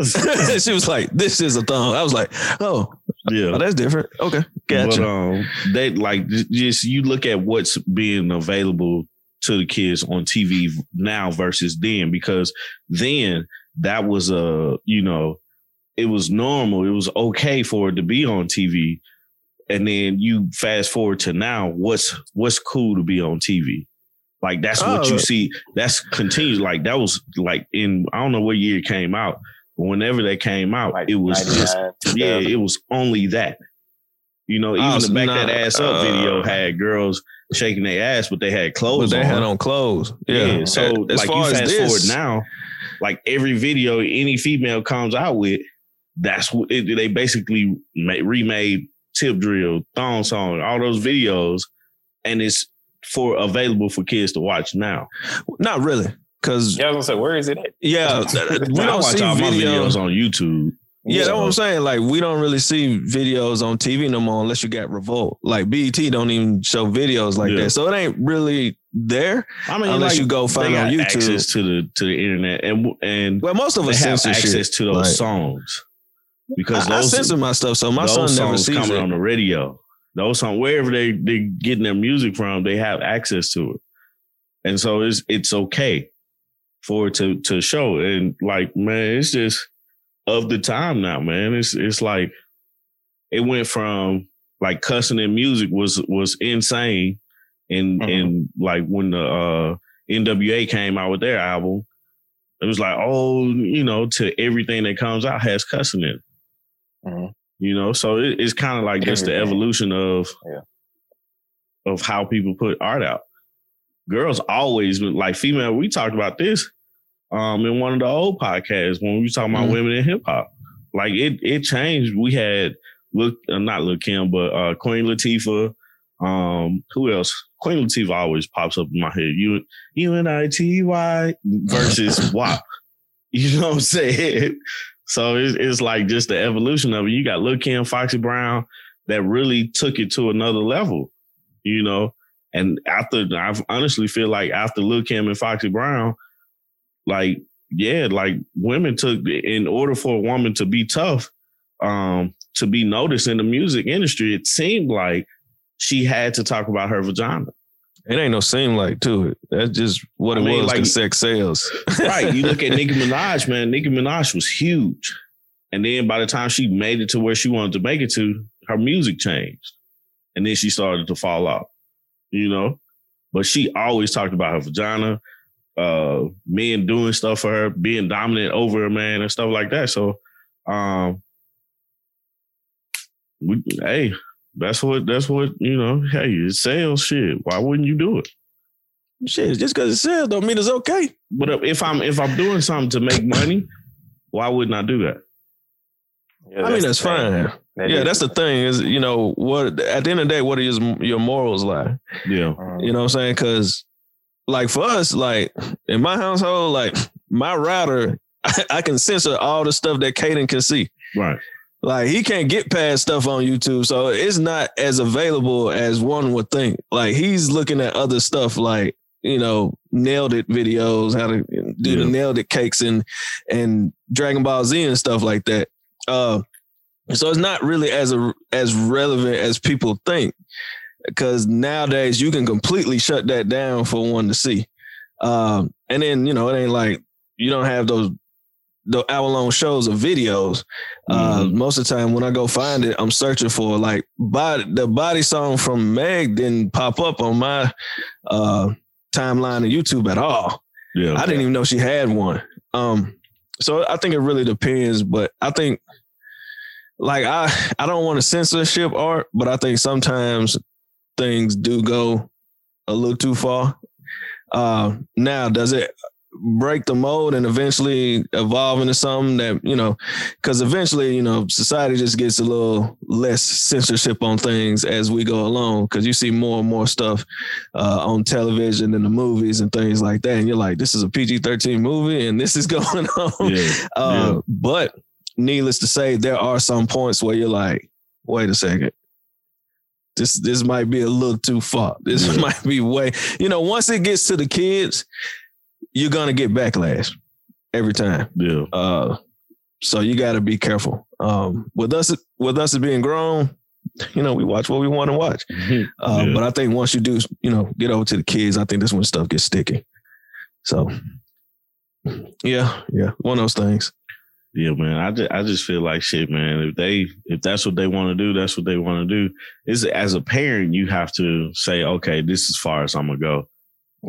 She was like, this is a thong. I was like, oh, yeah, that's different. Okay, gotcha. But, they like just you look at what's being available to the kids on TV now versus then, because then. That was it was normal. It was okay for it to be on TV. And then you fast forward to now, what's cool to be on TV? Like, that's what you see. That's continues. Like, that was like in, I don't know what year it came out, but whenever that came out, like, it was just, yeah, it was only that. You know, even the Back That Ass Up video had girls shaking their ass, but they had clothes on. They had on clothes. Yeah. So, as like, far you fast as this, forward now, like, every video any female comes out with, that's what they basically remade Tip Drill, Thong Song, all those videos, and it's for available for kids to watch now. Not really, because yeah, I was gonna say, where is it at? Yeah, I watch all my videos on YouTube. Yeah, that's what I'm saying. Like, we don't really see videos on TV no more unless you got Revolt. Like, BET don't even show videos like that. So it ain't really there. I mean, unless you go find on YouTube. Access to the internet. And well, most of us have access to those songs. Because I censor my stuff, so my son never sees it. Those songs coming on the radio. Those songs, wherever they're getting their music from, they have access to it. And so it's okay for it to show. And, like, man, it's just... of the time now, man. It's like it went from like cussing and music was insane. And like when the NWA came out with their album, it was like, to everything that comes out has cussing in it. You know, so it's kind of like just the evolution of how people put art out. Girls always been like female. We talked about this. In one of the old podcasts when we were talking about women in hip hop, like it changed. We had Lil' Kim, but Queen Latifah. Who else? Queen Latifah always pops up in my head. UNITY versus WAP. You know what I'm saying? So it's like just the evolution of it. You got Lil' Kim, Foxy Brown, that really took it to another level. You know, and after I honestly feel like after Lil' Kim and Foxy Brown. Like, yeah, like women took, in order for a woman to be tough, to be noticed in the music industry, it seemed like she had to talk about her vagina. It ain't no seem like to it. That's just what it was, like sex sales. Right. You look at Nicki Minaj, man. Nicki Minaj was huge. And then by the time she made it to where she wanted to make it to, her music changed. And then she started to fall off, you know? But she always talked about her vagina. Men doing stuff for her, being dominant over a man and stuff like that. So, that's what you know. Hey, it sells shit. Why wouldn't you do it? Shit, just because it sells don't mean it's okay. But if I'm doing something to make money, why wouldn't I do that? Yeah, I mean, that's fine. That's the thing is, you know, what at the end of the day, what is your morals like? Yeah, you know what I'm saying? Because. Like for us, like in my household, like my router, I can censor all the stuff that Kaden can see. Right. Like, he can't get past stuff on YouTube, so it's not as available as one would think. Like, he's looking at other stuff, like, you know, Nailed It videos, how to do the Nailed It cakes and Dragon Ball Z and stuff like that. So it's not really as relevant as people think, because nowadays you can completely shut that down for one to see. And then, you know, it ain't like you don't have those the hour-long shows of videos. Most of the time when I go find it, I'm searching for, like, the Body song from Meg didn't pop up on my timeline of YouTube at all. Yeah, okay. I didn't even know she had one. So I think it really depends, but I think, like, I don't want to censorship art, but I think sometimes things do go a little too far. Now, does it break the mold and eventually evolve into something that, you know, because eventually, you know, society just gets a little less censorship on things as we go along, because you see more and more stuff on television and the movies and things like that, and you're like, this is a PG-13 movie and this is going on. But needless to say, there are some points where you're like, wait a second, this might be a little too far. This might be way, you know, once it gets to the kids, you're going to get backlash every time. Yeah. So you got to be careful. With us being grown, you know, we watch what we want to watch. But I think once you do, you know, get over to the kids, I think that's when stuff gets sticky. So, yeah, one of those things. Yeah, man. I just feel like shit, man. If that's what they want to do, that's what they want to do. It's, as a parent, you have to say, okay, this is far as I'm gonna go.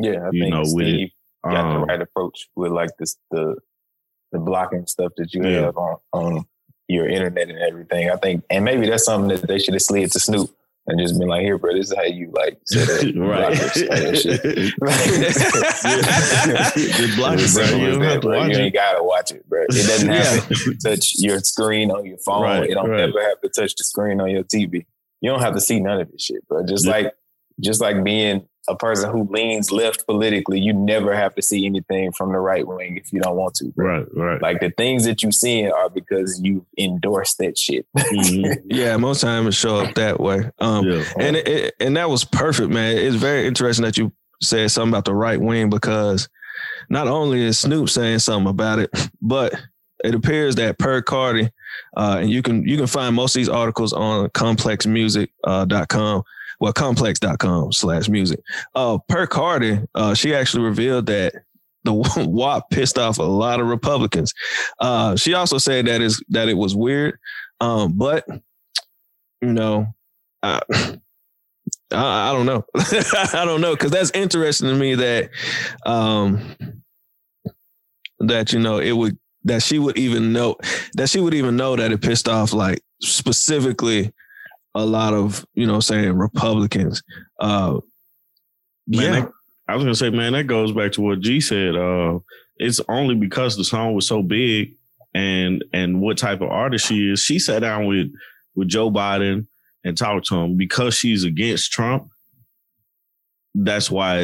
Yeah, I think got the right approach with, like, this the blocking stuff that you have on your internet and everything. I think, and maybe that's something that they should have slid to Snoop and just been like, here, bro, this is how you, like, set up blockers and shit. The blockers, bro, you ain't gotta watch it, bro. It doesn't have to touch your screen on your phone. It don't ever have to touch the screen on your TV. You don't have to see none of this shit, bro. Just like being a person who leans left politically, you never have to see anything from the right wing if you don't want to. Bro. Right. Like, the things that you're seeing are because you endorse that shit. Yeah, most time it show up that way. And that was perfect, man. It's very interesting that you said something about the right wing, because not only is Snoop saying something about it, but it appears that per Cardi, and you can find most of these articles on complexmusic.com. Well, complex.com/music. Per Cardi, she actually revealed that the WAP pissed off a lot of Republicans. She also said that it was weird, but, you know, I don't know. I don't know, because that's interesting to me that that, you know, it would, that she would even know that it pissed off, like, specifically a lot of, you know, saying Republicans. I was gonna say, man, that goes back to what G said. It's only because the song was so big and what type of artist she is. She sat down with Joe Biden and talked to him because she's against Trump. That's why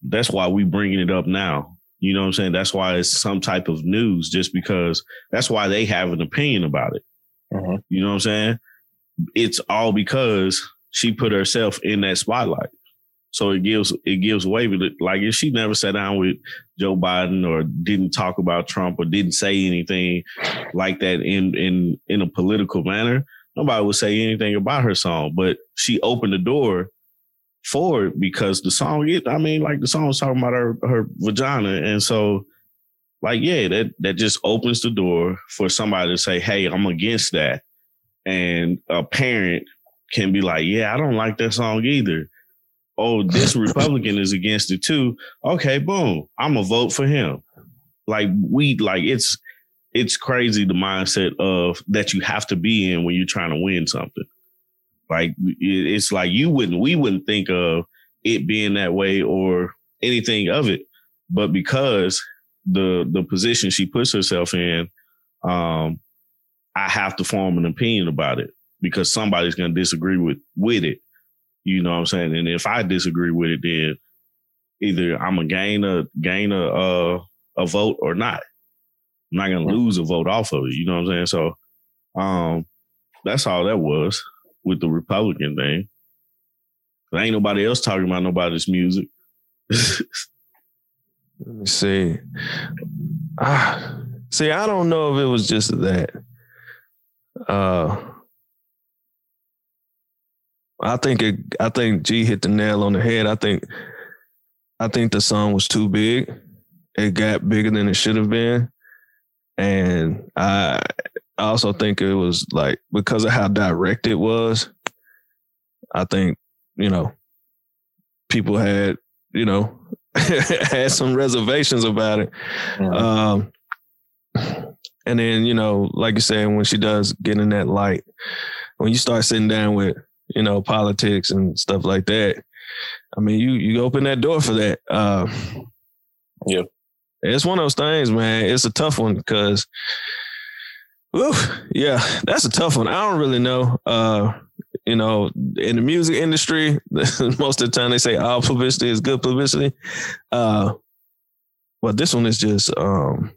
that's why we bringing it up now. You know what I'm saying? That's why it's some type of news, just because that's why they have an opinion about it. Uh-huh. You know what I'm saying? It's all because she put herself in that spotlight. So it gives way. Like, if she never sat down with Joe Biden or didn't talk about Trump or didn't say anything like that in a political manner, nobody would say anything about her song. But she opened the door for it because the song, the song's talking about her vagina. And so, like, yeah, that just opens the door for somebody to say, hey, I'm against that. And a parent can be like, yeah, I don't like that song either. Oh, this Republican is against it too. Okay, boom. I'm going to vote for him. Like, it's crazy, the mindset of that you have to be in when you're trying to win something. Like, it's like we wouldn't think of it being that way or anything of it. But because the position she puts herself in, I have to form an opinion about it because somebody's going to disagree with it. You know what I'm saying? And if I disagree with it, then either I'm going to gain a vote or not. I'm not going to lose a vote off of it. You know what I'm saying? So That's all that was with the Republican thing. There ain't nobody else talking about nobody's music. Let me see. See, I don't know if it was just that. I think G hit the nail on the head. I think the song was too big. It got bigger than it should have been. And I also think it was like, because of how direct it was, I think, you know, people had, you know, had some reservations about it. And then, you know, like you said, when she does get in that light, when you start sitting down with, you know, politics and stuff like that, I mean, you open that door for that. Yeah. It's one of those things, man. It's a tough one because, yeah, that's a tough one. I don't really know. You know, in the music industry, most of the time they say all publicity is good publicity. But this one is just, yeah.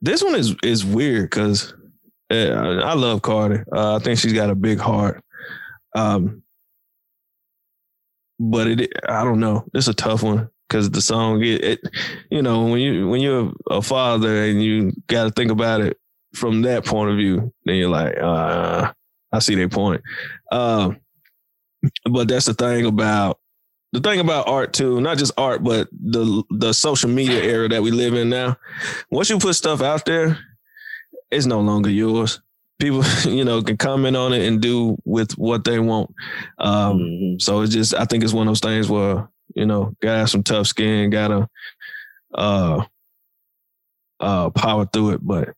This one is weird because I love Cardi. I think she's got a big heart. But I don't know. It's a tough one because the song, you know, when you're a father and you got to think about it from that point of view, then you're like, I see their point. But that's the thing about art too, not just art, but the social media era that we live in now. Once you put stuff out there, it's no longer yours. People, you know, can comment on it and do with what they want. So it's just, I think it's one of those things where, you know, gotta have some tough skin, gotta power through it. But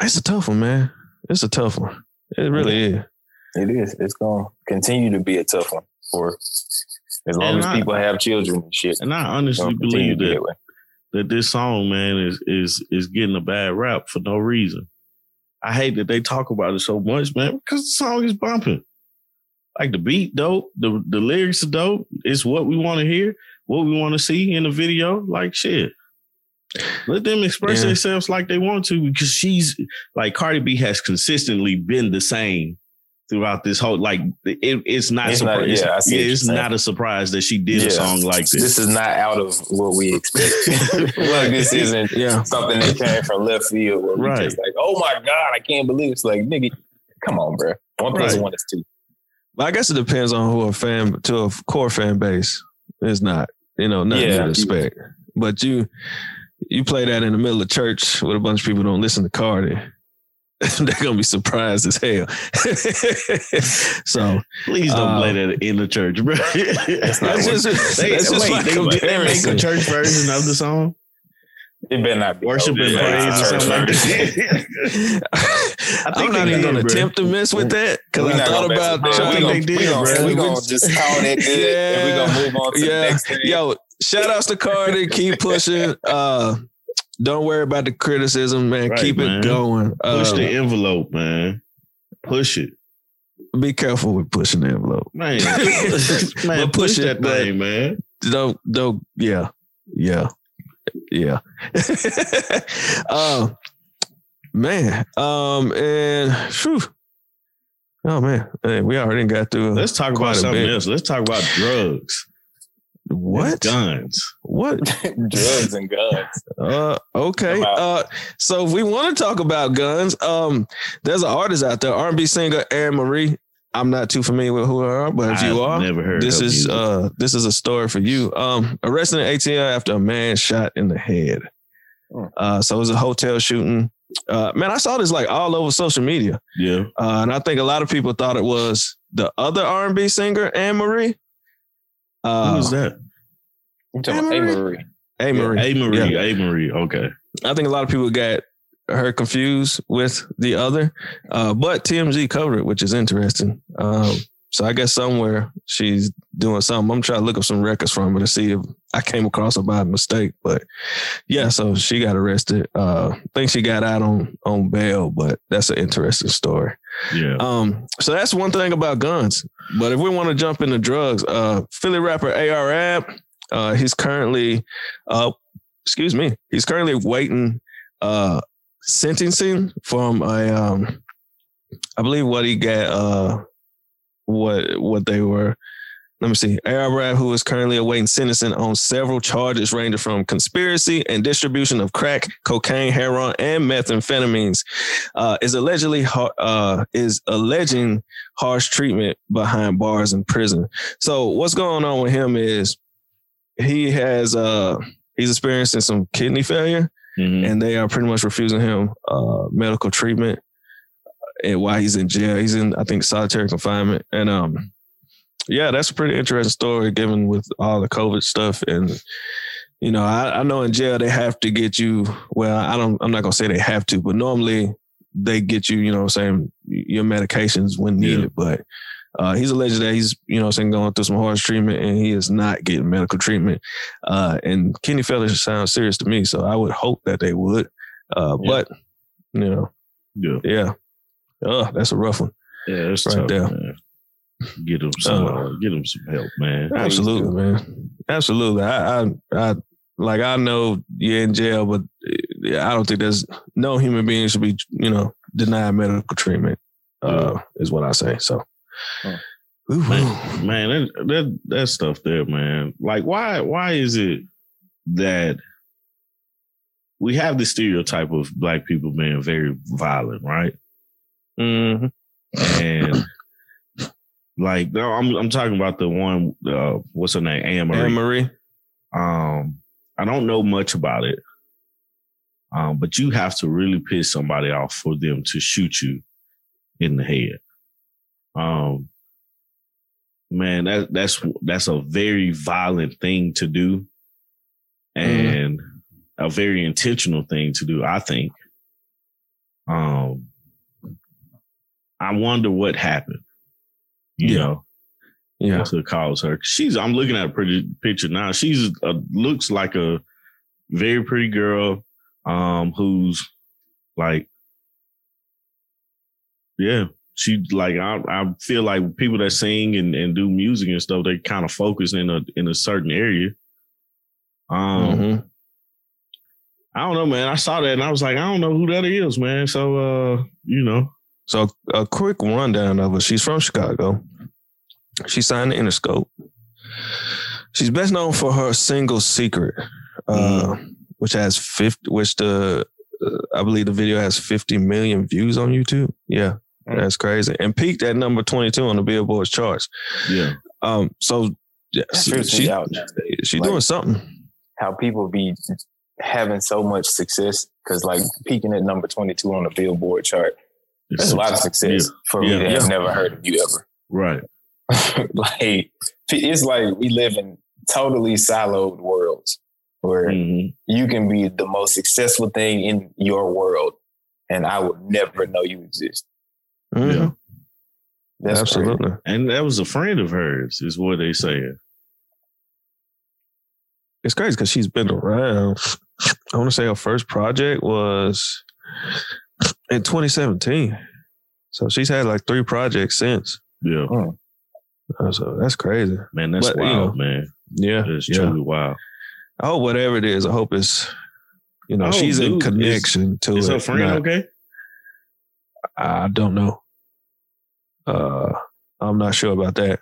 it's a tough one, man. It's a tough one. It really is. It is. It's going to continue to be a tough one for as long as people have children and shit. And I honestly believe that this song, man, is getting a bad rap for no reason. I hate that they talk about it so much, man, because the song is bumping. Like the beat dope, the lyrics are dope. It's what we want to hear, what we want to see in the video. Like shit. Let them express themselves like they want to, because she's like, Cardi B has consistently been the same throughout this whole, like it's not a surprise that she did a song like this. This is not out of what we expect. Like this isn't something that came from left field where we just like, oh my God, I can't believe it. It's like, nigga, come on, bro. 1 plus 1 is 2. Well, I guess it depends on who a core fan base is not, you know, nothing to expect. But you play that in the middle of church with a bunch of people who don't listen to Cardi, they're gonna be surprised as hell. So please don't play that in the church, bro. They make a church version of the song. It better not be worship and praise or something like that. I'm not even gonna attempt to mess with that because I thought about that. We're gonna just call it good and we're gonna move on to the next thing. Yo. Shout outs to Cardi. Keep pushing. Don't worry about the criticism, man. Right, Keep it going. Push the envelope, man. Push it. Be careful with pushing the envelope, man. Man, push that thing, man. Don't. Yeah. Man. And whew. Oh man, hey, we already got through. Let's talk about something else. Let's talk about drugs. What? Guns. What? Drugs and guns. Okay. So if we want to talk about guns, there's an artist out there, R&B singer Anne Marie. I'm not too familiar with who her are, but if you are, never heard this is a story for you. Arrested in ATL after a man shot in the head. So it was a hotel shooting. Man, I saw this like all over social media. Yeah. And I think a lot of people thought it was the other R&B singer, Anne Marie. Who's that? I'm talking A Marie. Okay. I think a lot of people got her confused with the other, but TMZ covered it, which is interesting. So I guess somewhere she's doing something. I'm trying to look up some records from her to see if I came across her by mistake. But yeah, so she got arrested. I think she got out on bail, but that's an interesting story. Yeah. So that's one thing about guns. But if we want to jump into drugs, Philly rapper A$AP Rocky, he's currently waiting sentencing from a I believe what he got what they were. Let me see. A$AP Rocky, who is currently awaiting sentencing on several charges ranging from conspiracy and distribution of crack, cocaine, heroin, and methamphetamines, is alleging harsh treatment behind bars in prison. So what's going on with him is he has he's experiencing some kidney failure, and they are pretty much refusing him medical treatment. And while he's in jail, he's in, I think, solitary confinement, and yeah, that's a pretty interesting story given with all the COVID stuff. And, you know, I know in jail they have to get you. Well, I'm not going to say they have to, but normally they get you, you know what I'm saying, your medications when needed. Yeah. But he's alleged that he's, you know what I'm saying, going through some harsh treatment and he is not getting medical treatment. And kidney failure sounds serious to me. So I would hope that they would. Yeah. But, you know, yeah. That's a rough one. Yeah, that's right tough, there. Man. Get him some help, man. Absolutely, man. Absolutely. I like, I know you're in jail, but I don't think there's no human being should be, you know, denied medical treatment. Is what I say. So, man, that stuff there, man. Like, why is it that we have this stereotype of black people being very violent, right? Mm-hmm. And like, no, I'm talking about the one, what's her name? Anne Marie. I don't know much about it. But you have to really piss somebody off for them to shoot you in the head. Man, that's a very violent thing to do, and a very intentional thing to do, I think. I wonder what happened. You know, to cause her. I'm looking at a pretty picture now. She's looks like a very pretty girl, who's like, yeah, she like, I feel like people that sing and do music and stuff, they kind of focus in a certain area. I don't know, man. I saw that and I was like, I don't know who that is, man. So, you know. So a quick rundown of her. She's from Chicago. She signed to Interscope. She's best known for her single "Secret," which has 50. Which I believe the video has 50 million views on YouTube. Yeah, that's crazy, and peaked at number 22 on the Billboard charts. Yeah. So yeah, she's doing something. How people be having so much success because like peaking at number 22 on the Billboard chart. That's a lot of success for me that have never heard of you ever. Right. Like, it's like we live in totally siloed worlds where you can be the most successful thing in your world and I would never know you exist. Mm-hmm. Yeah. That's absolutely crazy. And that was a friend of hers is what they say. It's crazy because she's been around. I want to say her first project was... in 2017. So she's had like 3 projects since. Yeah. So that's crazy. Man, that's wild, you know, man. Yeah. It's truly wild. I hope whatever it is, I hope it's, you know, she's in connection to it. Is her friend okay? I don't know. I'm not sure about that.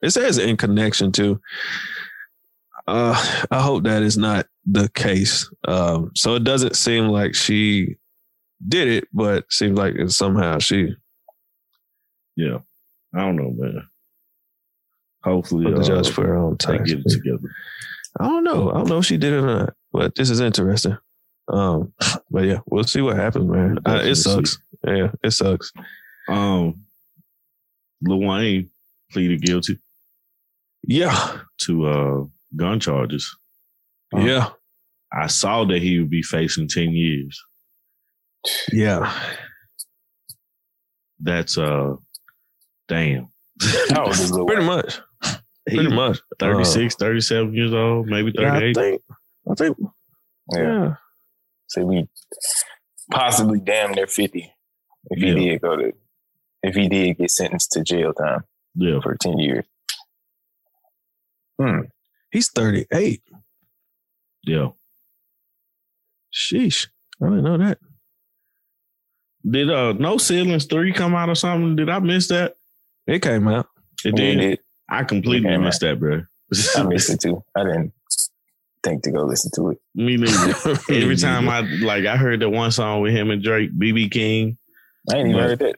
It says in connection to. I hope that is not the case. So it doesn't seem like she did it, but it seems like somehow she. Yeah, I don't know, man. Hopefully, the judge for her own time. Get it together. I don't know if she did it or not, but this is interesting. But yeah, we'll see what happens, man. It sucks. Yeah, it sucks. Lil Wayne pleaded guilty. Yeah. To gun charges. Yeah. I saw that he would be facing 10 years. Yeah. That's damn. Pretty much. Pretty much. 36, 37 years old, maybe 38. Yeah, I think. Yeah. So we possibly damn near 50 if he did get sentenced to jail time. Yeah. For 10 years. He's 38. Yeah. Sheesh. I didn't know that. Did No Ceilings 3 come out or something? Did I miss that? It came out. It did. It, I completely missed that, bro. I missed it too. I didn't think to go listen to it. Me neither. Every time I heard that one song with him and Drake, BB King. I ain't even heard that.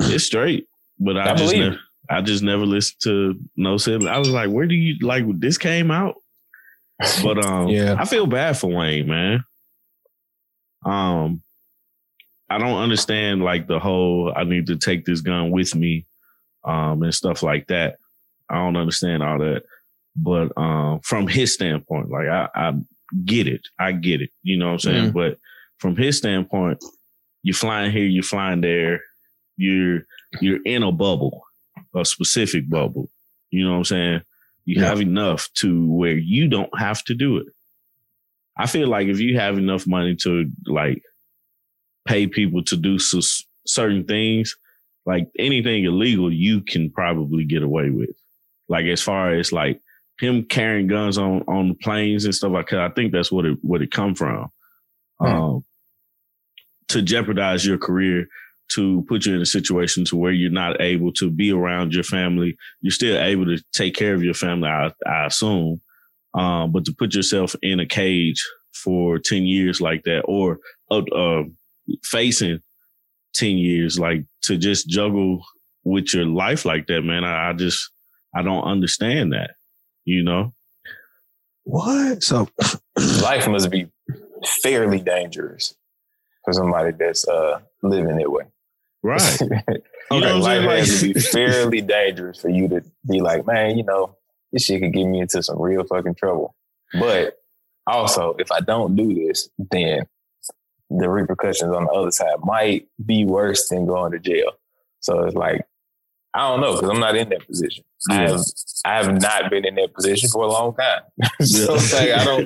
It's straight, but I just never listened to No Ceilings. I was like, where do you this came out? But yeah. I feel bad for Wayne, man. I don't understand the whole I need to take this gun with me and stuff like that. I don't understand all that. But from his standpoint, I get it. I get it. You know what I'm saying? Mm-hmm. But from his standpoint, you're flying here, you're flying there. You're in a bubble, a specific bubble. You know what I'm saying? You have enough to where you don't have to do it. I feel like if you have enough money to pay people to do certain things, anything illegal, you can probably get away with. As far as him carrying guns on planes and stuff like that, I think that's what it come from. To jeopardize your career, to put you in a situation to where you're not able to be around your family. You're still able to take care of your family, I assume. But to put yourself in a cage for 10 years like that, or facing 10 years, to just juggle with your life like that, man, I don't understand that, you know? What? So life must be fairly dangerous for somebody that's living that way. Right. Life has to be fairly dangerous for you to be man, this shit could get me into some real fucking trouble. But also, if I don't do this, then the repercussions on the other side might be worse than going to jail. So it's I don't know, because I'm not in that position. Yeah. I have not been in that position for a long time. So it's I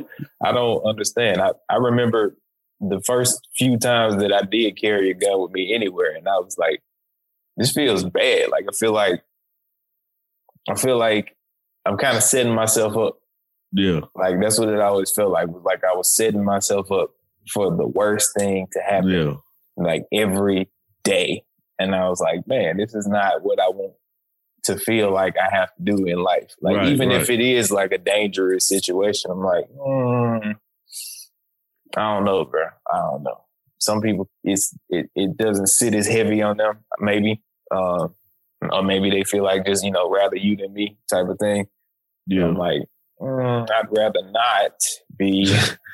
don't understand. I remember the first few times that I did carry a gun with me anywhere, and I was this feels bad. I feel like I'm kind of setting myself up. Yeah. That's what it always felt like. I was setting myself up for the worst thing to happen. Yeah. Every day. And I was man, this is not what I want to feel like I have to do in life. If it is a dangerous situation, I'm I don't know, bro. I don't know. Some people, it doesn't sit as heavy on them, maybe. Or maybe they feel just, rather you than me type of thing. Yeah. I'm I'd rather not be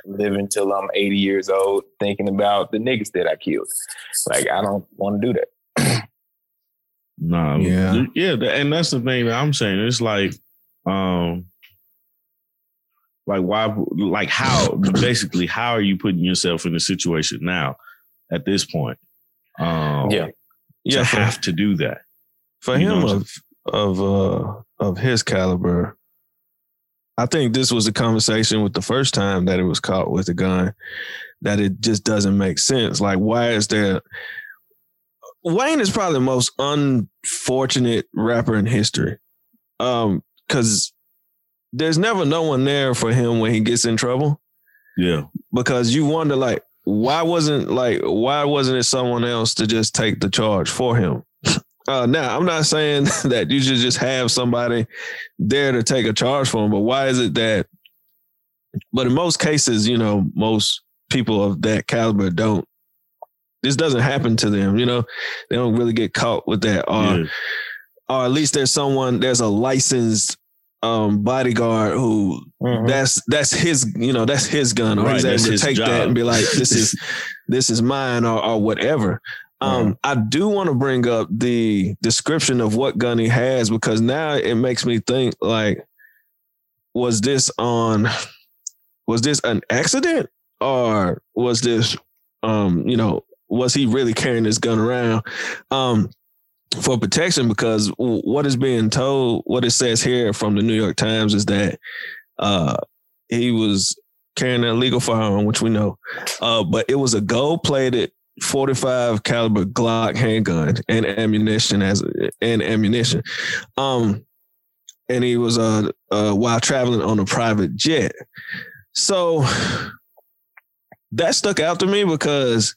living till I'm 80 years old thinking about the niggas that I killed. I don't want to do that. Nah. Yeah. And that's the thing that I'm saying. It's why, how, basically, how are you putting yourself in a situation now at this point? You have to do that. For him of his caliber, I think this was a conversation with the first time that it was caught with a gun, that it just doesn't make sense. Why is there... Wayne is probably the most unfortunate rapper in history. Because there's never no one there for him when he gets in trouble. Yeah. Because you wonder, why wasn't it someone else to just take the charge for him? Now, I'm not saying that you should just have somebody there to take a charge for him, but why is it that? But in most cases, most people of that caliber don't. This doesn't happen to them, They don't really get caught with that, or at least there's a licensed bodyguard who that's his, that's his gun, or he's able to take job. That and be this is mine or whatever. I do want to bring up the description of what gun he has, because now it makes me think, was this an accident, or was this, was he really carrying this gun around for protection? Because what is being told, what it says here from the New York Times, is that he was carrying an illegal firearm, which we know, but it was a gold-plated 45 caliber Glock handgun and ammunition and he was while traveling on a private jet. So that stuck out to me because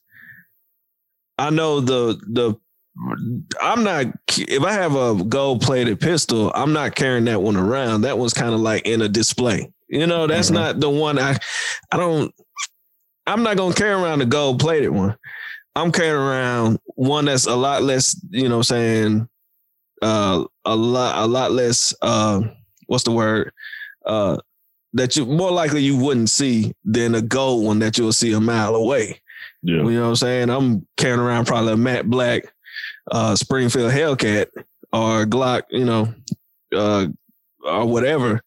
I know I'm not, if I have a gold-plated pistol, I'm not carrying that one around. That one's kind of like in a display. You know, that's not the one I'm not going to carry around a gold-plated one. I'm carrying around one that's a lot less, you know what I'm saying, a lot less, what's the word, that you more likely you wouldn't see than a gold one that you'll see a mile away. Yeah. You know what I'm saying? I'm carrying around probably a matte black Springfield Hellcat or Glock, you know, or whatever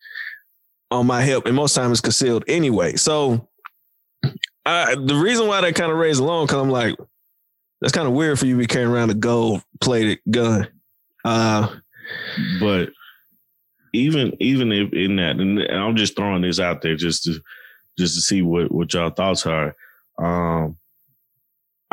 on my hip. And most times it's concealed anyway. So the reason why that kind of raised along, because I'm like, that's kind of weird for you to be carrying around a gold-plated gun. But even if in that, and I'm just throwing this out there just to see what y'all thoughts are. I'm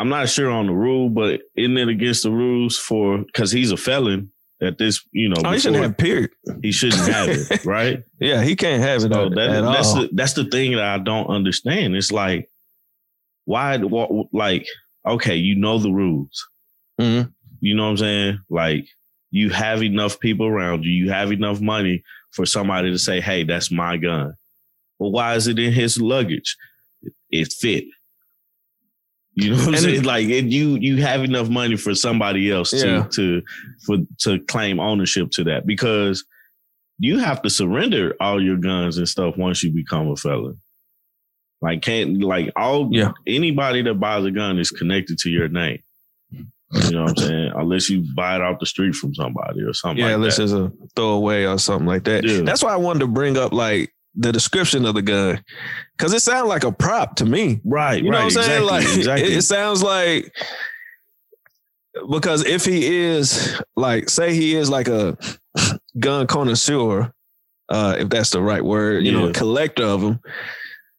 not sure on the rule, but isn't it against the rules for, because he's a felon at this, you know. Oh, he shouldn't have period. He shouldn't have it, right? Yeah, he can't have it. So that's all. That's the thing that I don't understand. It's like, why? Like, okay, you know the rules. Mm-hmm. You know what I'm saying? Like, you have enough people around you. You have enough money for somebody to say, "Hey, that's my gun." Well, why is it in his luggage? It fit. You know what I'm saying? Like, if you have enough money for somebody else to claim ownership to that, because you have to surrender all your guns and stuff once you become a felon. Like, anybody that buys a gun is connected to your name. You know what I'm saying? Unless you buy it off the street from somebody or something. Yeah, unless it's a throwaway or something like that. Yeah. That's why I wanted to bring up like the description of the gun, because it sounds like a prop to me. Right. You know what I'm saying? Like, exactly. It sounds like, because if he is like, say he is like a gun connoisseur, if that's the right word, you know, a collector of them,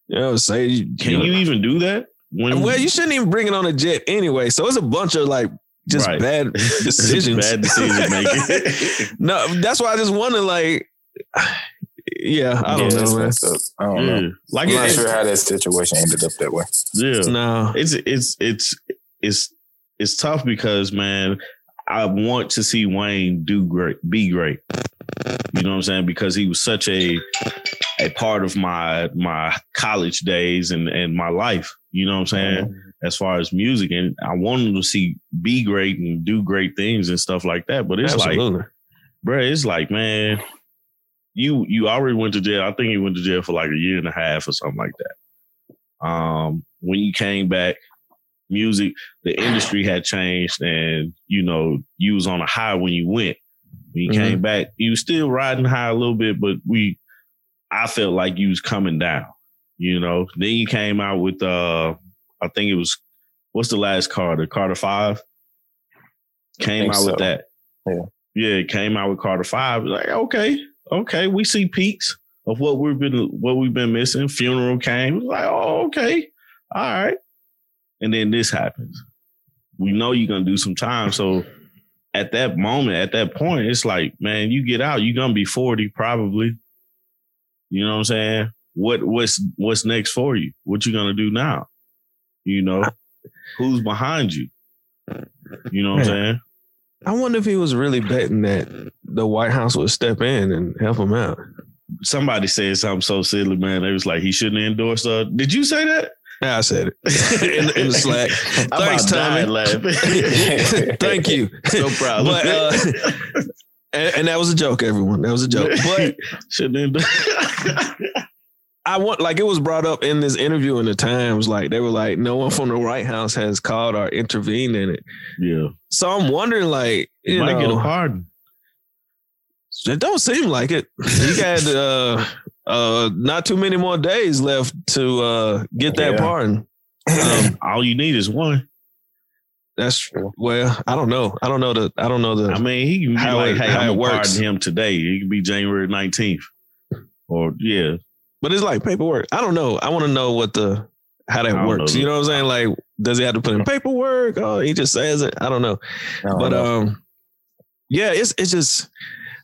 you know, say, you even do that? Well, you shouldn't even bring it on a jet anyway. So it's a bunch of like, just bad decisions. Bad decision making. No, that's why I just wonder, like, yeah, I don't know. Man. I don't know. Like, I'm not sure how that situation ended up that way. Yeah, no, it's tough because, man, I want to see Wayne do great, be great. You know what I'm saying? Because he was such a part of my college days and my life. You know what I'm saying? Mm-hmm. As far as music, and I want him to be great and do great things and stuff like that. But it's like, bro, it's like, man. You already went to jail. I think he went to jail for like 1.5 years or something like that. When you came back, the industry had changed, and you know you was on a high when you went. When you came back, you was still riding high a little bit, but I felt like you was coming down. You know, then you came out with I think it was, what's the last Carter? Carter 5 came out with that. Yeah, it came out with Carter 5. Like, okay, we see peaks of what we've been missing. Funeral came, like, oh, okay, all right. And then this happens. We know you're gonna do some time. So at that moment, at that point, it's like, man, you get out, you're gonna be 40 probably. You know what I'm saying? What's next for you? What you gonna do now? You know, who's behind you? You know what I'm saying? I wonder if he was really betting that the White House would step in and help him out. Somebody said something so silly, man. They was like, he shouldn't endorse. Did you say that? Yeah, I said it in the Slack. Thanks, Tommy. Thank you. No problem. But, and that was a joke, everyone. That was a joke. But shouldn't endorse. I want, like, it was brought up in this interview in the Times, like they were like, no one from the White House has called or intervened in it. Yeah. So I'm wondering, like, you might get a pardon. It don't seem like it. He got not too many more days left to get that pardon. All you need is one. That's true. Well, I don't know. I mean, he can be like, hey, I'm gonna pardon him today. It could be January 19th, or But it's like paperwork. I don't know. I want to know how that works. You know what I'm saying? Like, does he have to put in paperwork? Oh, he just says it. I don't know. I don't know. It's just,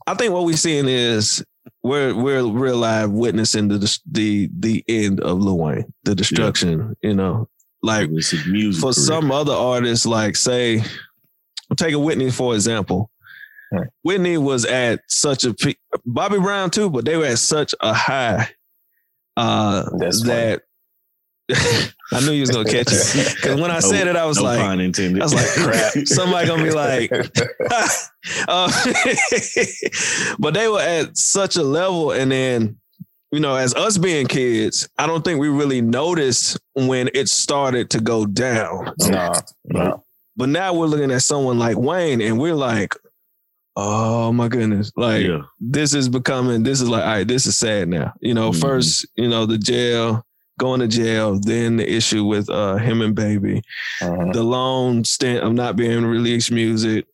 I think what we're seeing is we're real live witnessing the end of Lil Wayne, the destruction. Yeah. You know, like music for career. Some other artists, like say, I'm taking Whitney for example. Right. Whitney was at such a peak, Bobby Brown too, but they were at such a high that I knew you was gonna catch it. Because when I said it, I was like, pun intended. I was like, crap, somebody gonna be like, but they were at such a level, and then you know, as us being kids, I don't think we really noticed when it started to go down. No. But now we're looking at someone like Wayne, and we're like, oh my goodness. Like this is like, all right, this is sad now. You know, first, you know, the jail, going to jail, then the issue with him and Baby, the long stint of not being able to release music.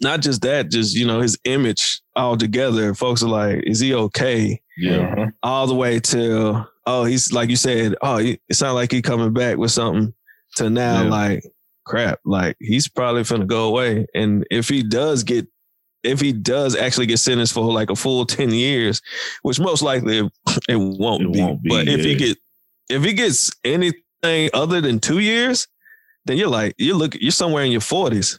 Not just that, just, you know, his image altogether. Folks are like, is he okay? Yeah. All the way till, oh, he's like you said, oh, it sounds like he coming back with something to now like, crap, like he's probably finna go away. And if he does actually get sentenced for like a full 10 years, which most likely it won't be. But if he gets anything other than 2 years, then you're somewhere in your 40s.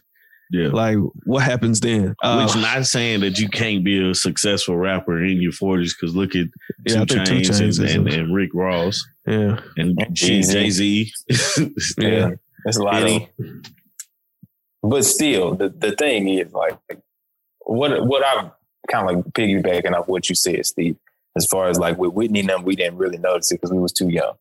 Yeah. Like what happens then? Which not saying that you can't be a successful rapper in your 40s, because look at Two Chainz and Rick Ross. Yeah. And Jay-Z. Yeah. That's a lot of, but still, the thing is like what I'm kind of like piggybacking off what you said, Steve, as far as like with Whitney and them, we didn't really notice it because we was too young.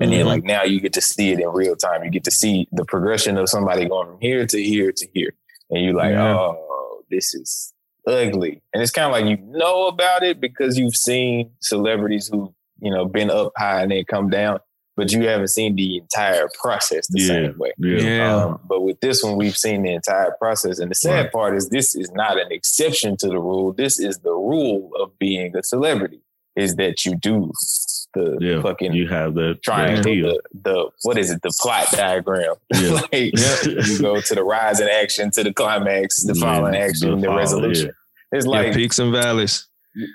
And then like now you get to see it in real time. You get to see the progression of somebody going from here to here to here. And you're like, oh, this is ugly. And it's kind of like, you know about it because you've seen celebrities who, you know, been up high and then come down, but you haven't seen the entire process the same way. Yeah. But with this one, we've seen the entire process. And the sad part is this is not an exception to the rule. This is the rule of being a celebrity, is that you do the fucking... You have the triangle, the what is it? The plot diagram. Yeah. You go to the rise in action, to the climax, the fall in action, the resolution. Yeah. It's like... peaks and valleys.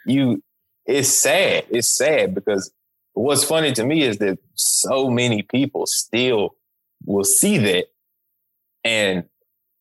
It's sad because... What's funny to me is that so many people still will see that and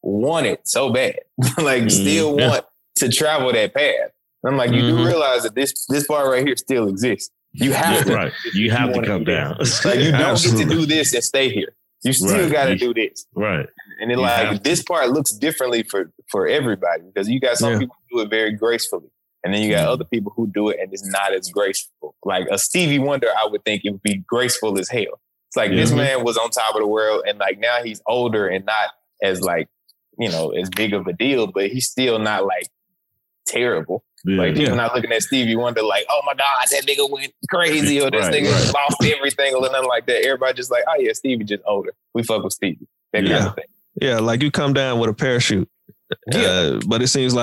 want it so bad, like still want to travel that path. And I'm like, you do realize that this part right here still exists. You have to, you have to come down. Like you don't get to do this and stay here. You still got to do this. Right. And then like this part looks differently for everybody, because you got some people who do it very gracefully. And then you got other people who do it and it's not as graceful. Like a Stevie Wonder, I would think it would be graceful as hell. It's like this man was on top of the world, and like now he's older and not as like, you know, as big of a deal, but he's still not like terrible. Yeah, like people not looking at Stevie Wonder like, oh my God, that nigga went crazy or this nigga lost everything or nothing like that. Everybody just like, oh yeah, Stevie just older. We fuck with Stevie. That kind of thing. Yeah, like you come down with a parachute. Yeah. But it seems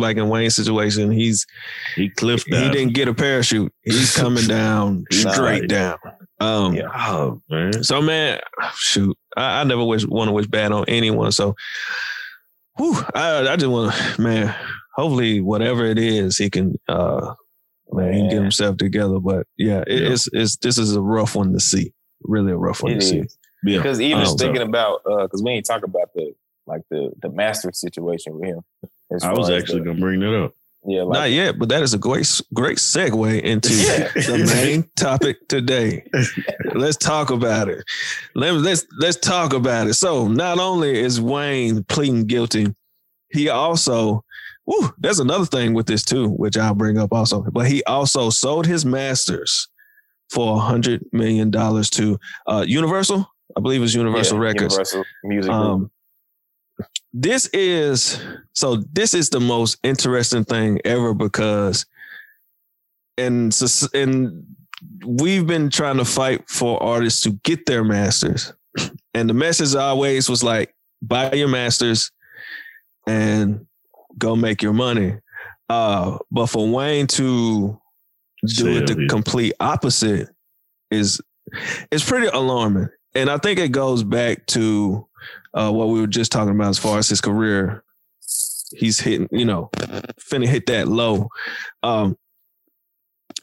like in Wayne's situation, he cliff dived. He didn't get a parachute. He's coming down straight down. So man, shoot, I never want to wish bad on anyone. So, I just want to, man. Hopefully, whatever it is, he can he can get himself together. But this is a rough one to see. Really a rough one to see. Yeah. Because even thinking about because we ain't talking about the master situation with him. I was actually going to bring that up. Yeah, like, not yet, but that is a great segue into the main topic today. Let's talk about it. Let's talk about it. So not only is Wayne pleading guilty, he also, there's another thing with this too, which I'll bring up also, but he also sold his masters for $100 million to Universal. I believe it's Universal Records. Universal Music Group. This is the most interesting thing ever, because and we've been trying to fight for artists to get their masters, and the message always was like, buy your masters and go make your money. But for Wayne to do it the complete opposite is pretty alarming, and I think it goes back to what we were just talking about as far as his career he's hitting, you know, finna hit that low.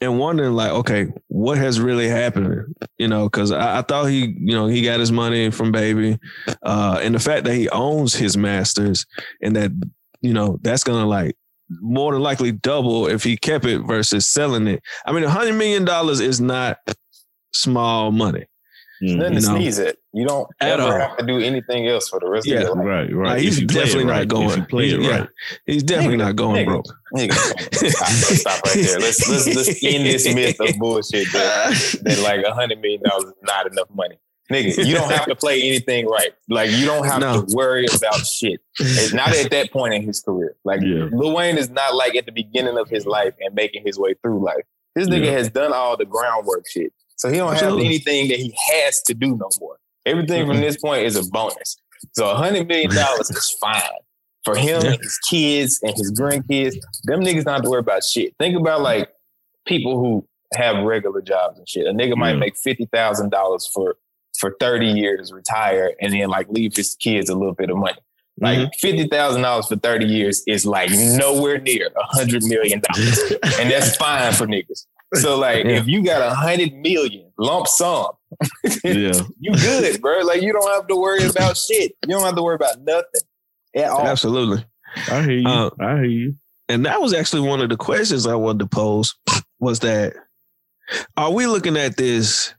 And wondering like, okay, what has really happened? You know, because I thought he, you know, he got his money from Baby. And the fact that he owns his masters and that, you know, that's going to like more than likely double if he kept it versus selling it. I mean, $100 million is not small money. Mm-hmm. Nothing to sneeze at. You don't ever have to do anything else for the rest of your life. Right, right. Like, he's definitely not going. He's definitely not going broke. Stop right there. Let's end this myth of bullshit that like $100 million is not enough money. Nigga, you don't have to play anything right. Like, you don't have to worry about shit. It's not at that point in his career. Like, Lil Wayne is not like at the beginning of his life and making his way through life. This nigga has done all the groundwork shit. So he don't have anything that he has to do no more. Everything from this point is a bonus. So $100 million is fine for him, his kids, and his grandkids. Them niggas don't have to worry about shit. Think about like people who have regular jobs and shit. A nigga might make $50,000 for 30 years, retire, and then like leave his kids a little bit of money. Like $50,000 for 30 years is like nowhere near $100 million. And that's fine for niggas. So like, if you got $100 million lump sum, you good, bro. Like, you don't have to worry about shit. You don't have to worry about nothing at all. Absolutely, I hear you. I hear you. And that was actually one of the questions I wanted to pose was that: are we looking at this,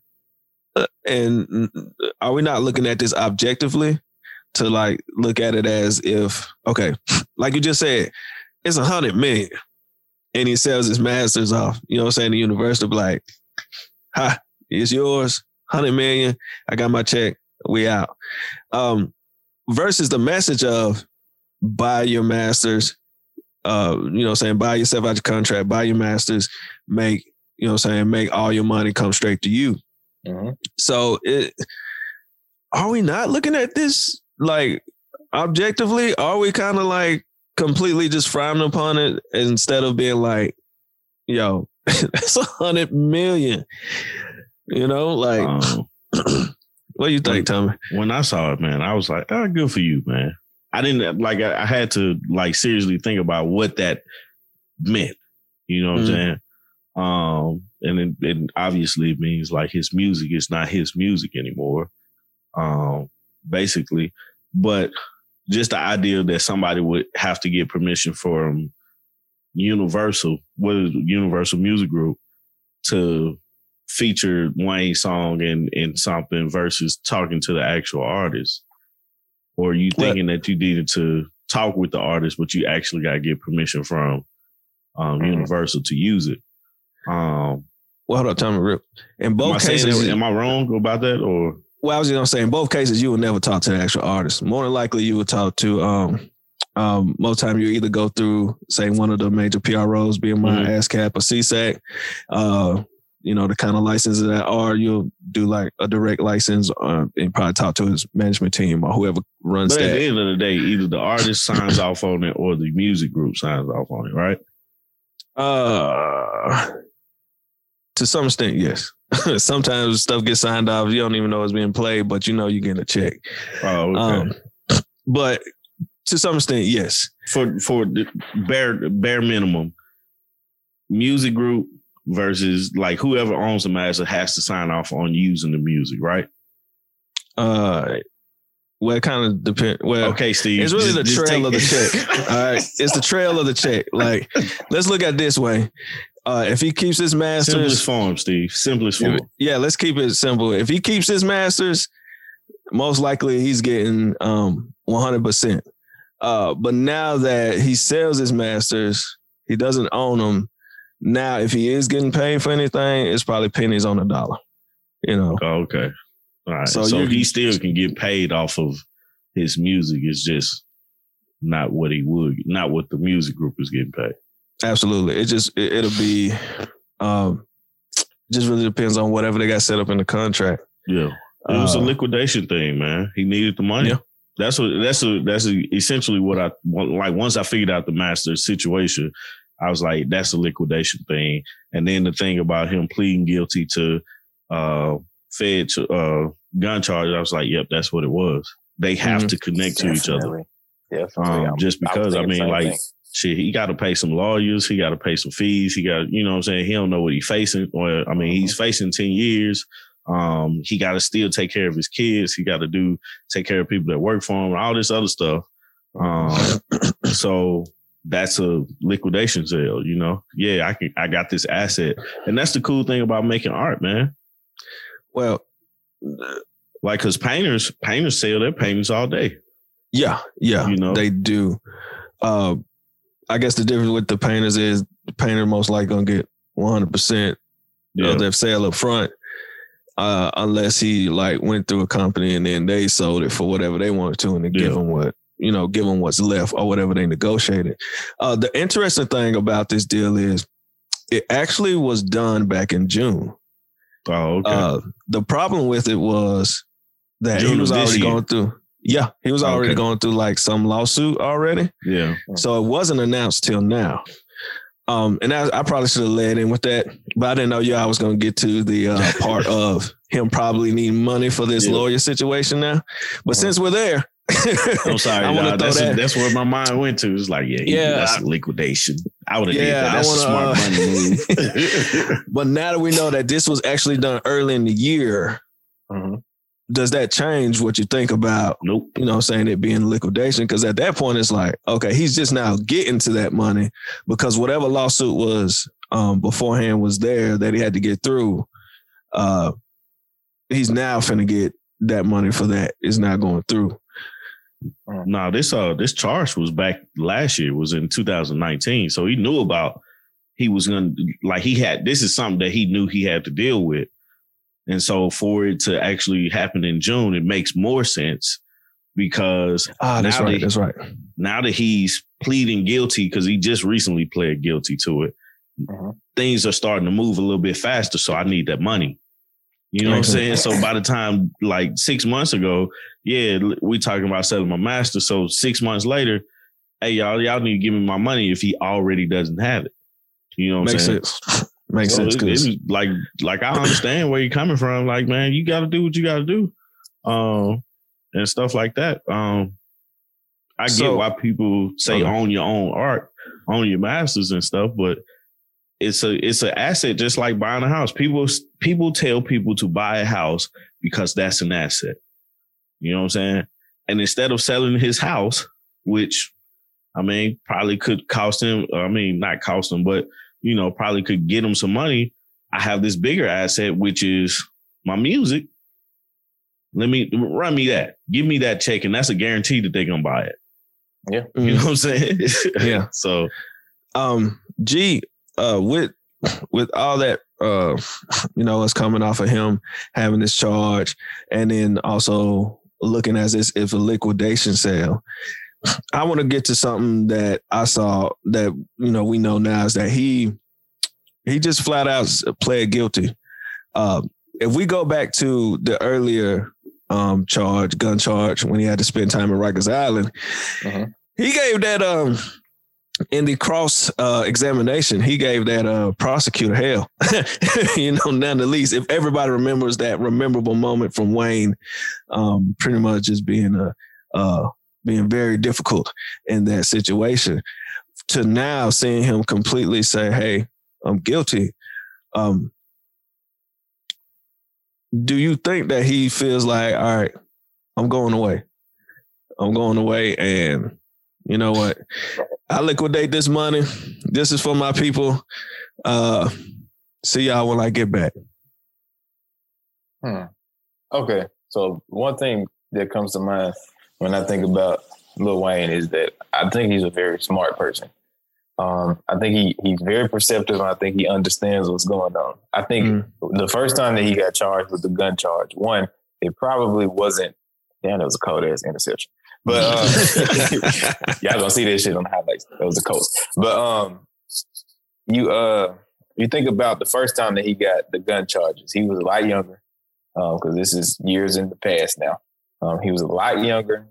and are we not looking at this objectively? To like look at it as if, okay, like you just said, it's $100 million. And he sells his masters off. You know what I'm saying? The universe to be like, ha, it's yours. $100 million. I got my check. We out. Versus the message of buy your masters. You know what I'm saying? Buy yourself out your contract. Buy your masters. Make, you know what I'm saying? Make all your money come straight to you. Mm-hmm. So are we not looking at this like objectively? Are we kind of like completely just frowning upon it instead of being like, yo, that's $100 million. You know, like, what do you think, Tommy? When I saw it, man, I was like, oh, good for you, man. I didn't like, I had to like seriously think about what that meant. You know what I'm saying? And it obviously means like his music is not his music anymore. Basically, but just the idea that somebody would have to get permission from Universal Music Group to feature Wayne's song in something versus talking to the actual artist. Or you thinking that you needed to talk with the artist, but you actually got to get permission from Universal to use it. Well, hold on, Tommy Rip. In both cases, am I wrong about that? Or... Well, I was just going to say, in both cases, you would never talk to the actual artist. More than likely, you would talk to, most time you either go through, say, one of the major PROs, BMI, ASCAP, or CSAC, you know, the kind of licenses that are, you'll do like a direct license and probably talk to his management team or whoever runs that. But at the end of the day, either the artist signs off on it or the music group signs off on it, right? To some extent, yes. Sometimes stuff gets signed off. You don't even know it's being played, but you know you're getting a check. Oh, okay. But to some extent, yes. For the bare minimum, music group versus like whoever owns the master has to sign off on using the music, right? Well, it kind of depends. Well, okay, Steve. It's really the trail of the check. All right, it's the trail of the check. Like, let's look at it this way. If he keeps his masters... Simplest form, Steve. Simplest form. Yeah, let's keep it simple. If he keeps his masters, most likely he's getting 100%. But now that he sells his masters, he doesn't own them. Now, if he is getting paid for anything, it's probably pennies on the dollar. You know? Oh, okay. All right. So he still can get paid off of his music. It's just not what he would... Not what the music group is getting paid. Absolutely. It just, it'll be, just really depends on whatever they got set up in the contract. Yeah. It was a liquidation thing, man. He needed the money. Yeah. That's essentially what I like. Once I figured out the master situation, I was like, that's a liquidation thing. And then the thing about him pleading guilty to, gun charge, I was like, yep, that's what it was. They have to connect to each other. Definitely. Just because, I mean, like, shit, he got to pay some lawyers. He got to pay some fees. He got, you know what I'm saying? He don't know what he's facing. Or, I mean, he's facing 10 years. He got to still take care of his kids. He got to take care of people that work for him and all this other stuff. So that's a liquidation sale, you know? Yeah, I got this asset. And that's the cool thing about making art, man. Well, like, because painters sell their paintings all day. Yeah, yeah, you know? They do. I guess the difference with the painters is the painter most likely going to get 100% of their sale up front, unless he like went through a company and then they sold it for whatever they wanted to and they give them what, you know, give them what's left or whatever they negotiated. The interesting thing about this deal is it actually was done back in June. Oh, okay. The problem with it was that June he was already going through. Yeah, he was already going through like some lawsuit already. Yeah. So it wasn't announced till now. And I probably should have led in with that, but I didn't know I was going to get to the part of him probably needing money for this lawyer situation now. But since we're there, I'm sorry, that's where my mind went to. It's like, that's liquidation. I would have did that. That's a smart money move. But now that we know that this was actually done early in the year, does that change what you think about, you know what I'm saying, it being liquidation? Because at that point, it's like, okay, he's just now getting to that money because whatever lawsuit was beforehand was there that he had to get through. He's now finna get that money for that. It's not going through. No, this charge was back last year, was in 2019. So he knew about, he was going to, like he had, this is something that he knew he had to deal with. And so for it to actually happen in June, it makes more sense because that's right. Now that he's pleading guilty, because he just recently pled guilty to it, things are starting to move a little bit faster. So I need that money. You know what I'm saying? So by the time, like 6 months ago, we talking about selling my master. So 6 months later, hey, y'all need to give me my money if he already doesn't have it. You know what I'm saying? Makes sense. Makes sense. It like I understand where you're coming from. Like, man, you got to do what you got to do, and stuff like that. I get why people say own your own art, own your masters and stuff, but it's an asset, just like buying a house. People tell people to buy a house because that's an asset. You know what I'm saying? And instead of selling his house, which I mean probably could cost him. I mean, not cost him, but you know, probably could get him some money. I have this bigger asset, which is my music. Run me that. Give me that check. And that's a guarantee that they're going to buy it. Yeah. You know what I'm saying? Yeah. So, with all that, you know, us coming off of him having this charge and then also looking as if a liquidation sale, I want to get to something that I saw that, you know, we know now is that he just flat out pled guilty. If we go back to the earlier gun charge, when he had to spend time in Rikers Island, he gave that in the cross examination, he gave that prosecutor hell, you know, none the least. If everybody remembers that memorable moment from Wayne, pretty much just being being very difficult in that situation, to now seeing him completely say, hey, I'm guilty. Do you think that he feels like, all right, I'm going away. And you know what? I liquidate this money. This is for my people. See y'all when I get back. Okay. So one thing that comes to mind when I think about Lil Wayne is that I think he's a very smart person. I think he's very perceptive, and I think he understands what's going on. I think the first time that he got charged with the gun charge, one, it probably wasn't, damn, that was a cold-ass interception. But y'all gonna see this shit on the highlights. That was a cold. But you think about the first time that he got the gun charges, he was a lot younger, because this is years in the past now. He was a lot younger.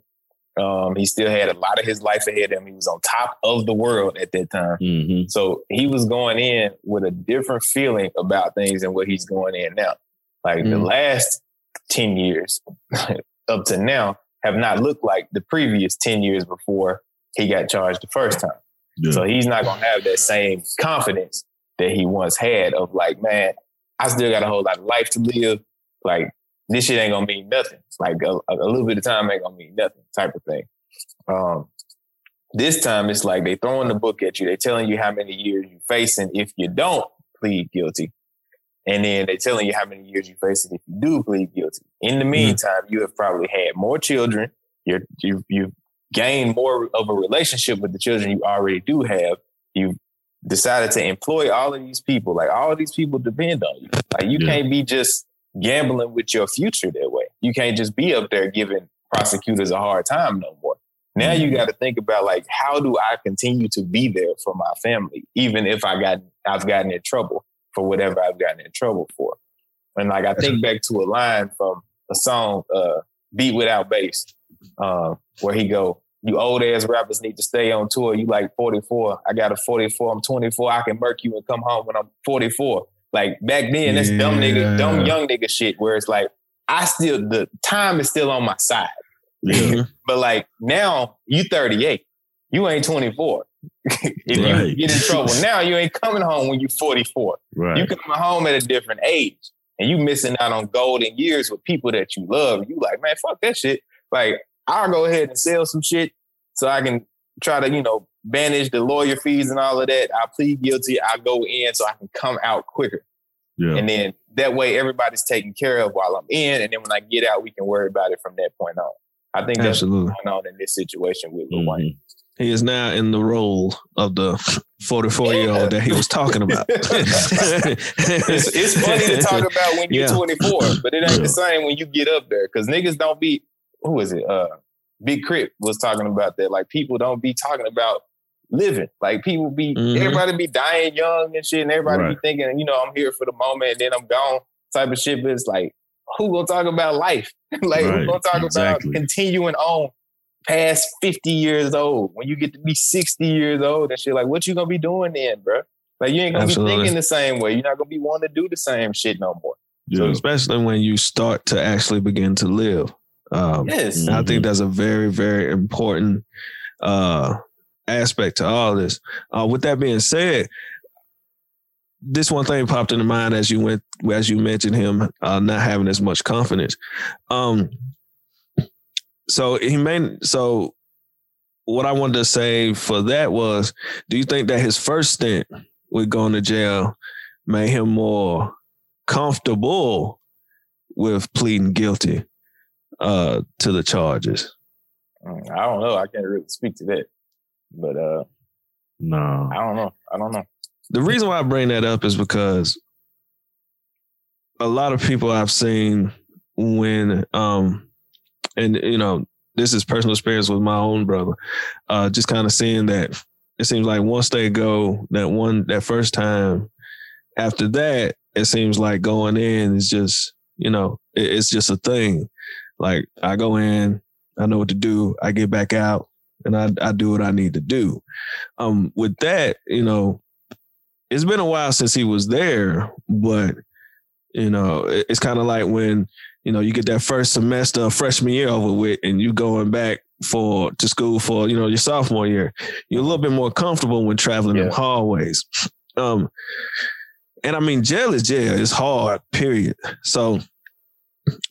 He still had a lot of his life ahead of him. He was on top of the world at that time. So he was going in with a different feeling about things than what he's going in now. Like the last 10 years up to now, have not looked like the previous 10 years before he got charged the first time. Yeah. So he's not going to have that same confidence that he once had of like, man, I still got a whole lot of life to live. Like, this shit ain't going to mean nothing. Like, a little bit of time ain't going to mean nothing type of thing. This time, it's like they throwing the book at you. They telling you how many years you facing if you don't plead guilty. And then they telling you how many years you facing if you do plead guilty. In the meantime, you have probably had more children. You've gained more of a relationship with the children you already do have. You've decided to employ all of these people. Like, all of these people depend on you. Like, you can't be just gambling with your future that way. You can't just be up there giving prosecutors a hard time no more. Now you got to think about, like, how do I continue to be there for my family, even if I've gotten in trouble for whatever I've gotten in trouble for. And, like, I think back to a line from a song, Beat Without Bass, where he go, you old ass rappers need to stay on tour. You like 44. I got a 44. I'm 24. I can murk you and come home when I'm 44. Like, back then, that's dumb young nigga shit, where it's like, the time is still on my side. Yeah. But like, now you 38, you ain't 24. If you get in trouble now, you ain't coming home when you 44. Right. You coming home at a different age, and you missing out on golden years with people that you love. You like, man, fuck that shit. Like, I'll go ahead and sell some shit so I can try to, manage the lawyer fees and all of that. I plead guilty. I go in so I can come out quicker. Yeah. And then that way everybody's taken care of while I'm in. And then when I get out, we can worry about it from that point on. I think that's what's going on in this situation with Lil Wayne. He is now in the role of the 44-year-old that he was talking about. It's funny to talk about when you're 24, but it ain't the same when you get up there. Because niggas don't be, who is it? Big Crip was talking about that. Like, people don't be talking about living. Like, people be, everybody be dying young and shit, and everybody be thinking, I'm here for the moment, and then I'm gone type of shit. But it's like, who gonna talk about life? Like, who gonna talk about continuing on past 50 years old? When you get to be 60 years old and shit, like, what you gonna be doing then, bro? Like, you ain't gonna be thinking the same way. You're not gonna be wanting to do the same shit no more. Yeah. So, especially when you start to actually begin to live. I think that's a very, very important aspect to all this. With that being said, this one thing popped into mind as you mentioned him not having as much confidence. So what I wanted to say for that was, do you think that his first stint with going to jail made him more comfortable with pleading guilty to the charges? I don't know. I can't really speak to that, but no, I don't know. The reason why I bring that up is because a lot of people I've seen when, this is personal experience with my own brother, just kind of seeing that it seems like once they go that first time, after that, it seems like going in is just, it's just a thing. Like, I go in, I know what to do, I get back out, and I do what I need to do. With that, it's been a while since he was there, but, it's kind of like when, you get that first semester of freshman year over with and you going back to school for, your sophomore year. You're a little bit more comfortable when traveling in hallways. And I mean, jail is jail. It's hard, period. So,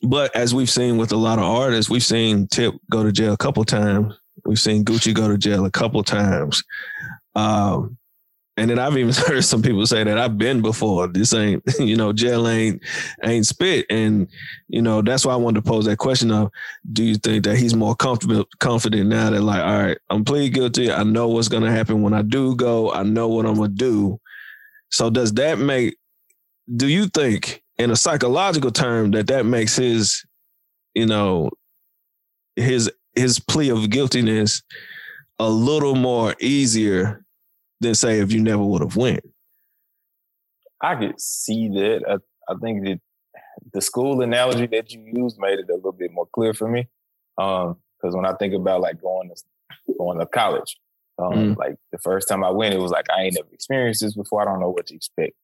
but as we've seen with a lot of artists, we've seen Tip go to jail a couple times. We've seen Gucci go to jail a couple times. And then I've even heard some people say that I've been before. This ain't, jail ain't spit. And, that's why I wanted to pose that question of, do you think that he's more confident now that, like, all right, I'm pleading guilty. I know what's going to happen when I do go. I know what I'm going to do. So does that do you think in a psychological term that makes his, his plea of guiltiness a little more easier than, say, if you never would have went? I could see that. I think that the school analogy that you used made it a little bit more clear for me. Because when I think about, like, going to college, like, the first time I went, it was like, I ain't never experienced this before. I don't know what to expect.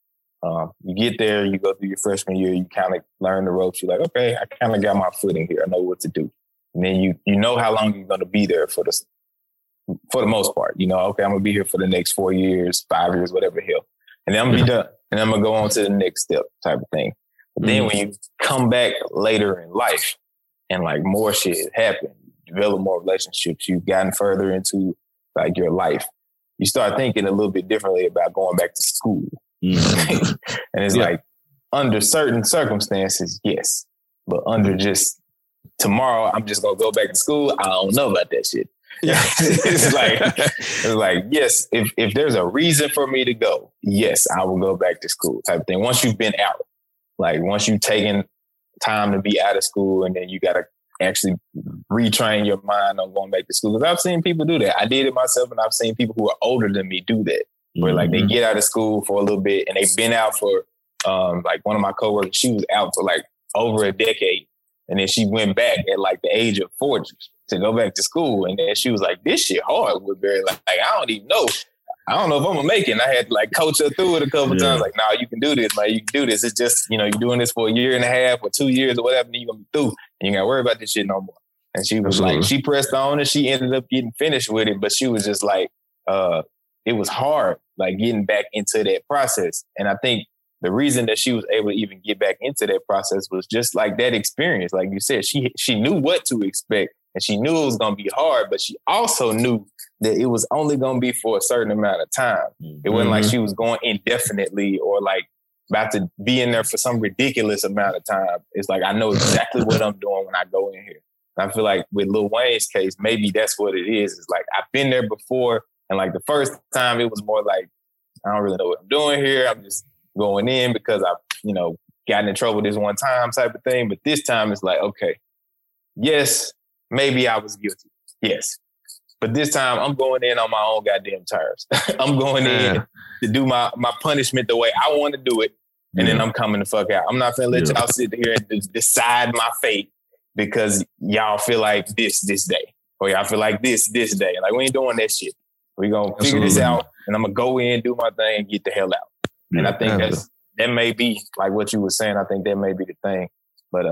You get there, you go through your freshman year, you kind of learn the ropes. You're like, okay, I kind of got my foot in here. I know what to do. And then you know how long you're going to be there for the most part. You know, okay, I'm going to be here for the next 4 years, 5 years, whatever the hell. And then I'm going to be done. And I'm going to go on to the next step type of thing. But then when you come back later in life and like more shit happened, you develop more relationships, you've gotten further into like your life, you start thinking a little bit differently about going back to school. And it's like, under certain circumstances, yes. But under just tomorrow, I'm just going to go back to school, I don't know about that shit. Yeah. it's like, yes, if there's a reason for me to go, yes, I will go back to school type of thing. Once you've been out, like once you've taken time to be out of school, and then you got to actually retrain your mind on going back to school. Because I've seen people do that. I did it myself, and I've seen people who are older than me do that. Where like they get out of school for a little bit, and they've been out for like one of my coworkers, she was out for like over a decade. And then she went back at like the age of 40 to go back to school. And then she was like, this shit hard, Woodbury. Like I don't even know. I don't know if I'm gonna make it. And I had to like coach her through it a couple times. Like, nah, you can do this. Like, you can do this. It's just, you know, you're doing this for a year and a half or 2 years or whatever. And you're gonna be through. And you gotta worry about this shit no more. And she was like, she pressed on and she ended up getting finished with it. But she was just like, it was hard, like getting back into that process. And I think the reason that she was able to even get back into that process was just like that experience. Like you said, she knew what to expect and she knew it was going to be hard, but she also knew that it was only going to be for a certain amount of time. It wasn't like she was going indefinitely or like about to be in there for some ridiculous amount of time. It's like, I know exactly what I'm doing when I go in here. And I feel like with Lil Wayne's case, maybe that's what it is. It's like, I've been there before. And like the first time it was more like, I don't really know what I'm doing here. I'm just going in because I've, you know, gotten in trouble this one time type of thing. But this time it's like, okay, yes, maybe I was guilty. Yes. But this time I'm going in on my own goddamn terms. I'm going in to do my punishment the way I want to do it. And then I'm coming the fuck out. I'm not going to let y'all sit here and decide my fate because y'all feel like this day. Or y'all feel like this day. Like, we ain't doing that shit. We're going to figure this out. And I'm going to go in, do my thing, and get the hell out. And I think that may be like what you were saying. I think that may be the thing. But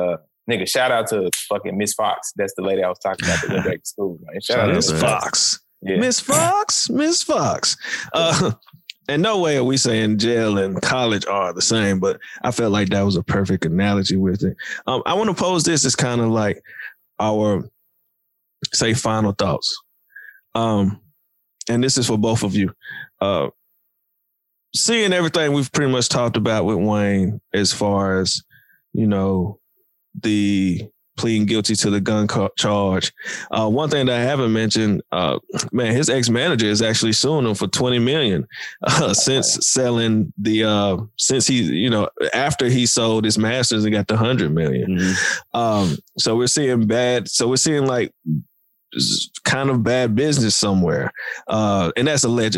nigga, shout out to fucking Miss Fox. That's the lady I was talking about that went back to school. Man. Shout out to Miss Fox. Yeah. Miss Fox, Miss Fox. And no way are we saying jail and college are the same, but I felt like that was a perfect analogy with it. I want to pose this as kind of like our, say, final thoughts. And this is for both of you. Seeing everything we've pretty much talked about with Wayne as far as, you know, the pleading guilty to the gun charge. One thing that I haven't mentioned, man, his ex-manager is actually suing him for $20 million after he sold his masters and got the $100 million. So we're seeing like kind of bad business somewhere. And that's alleged,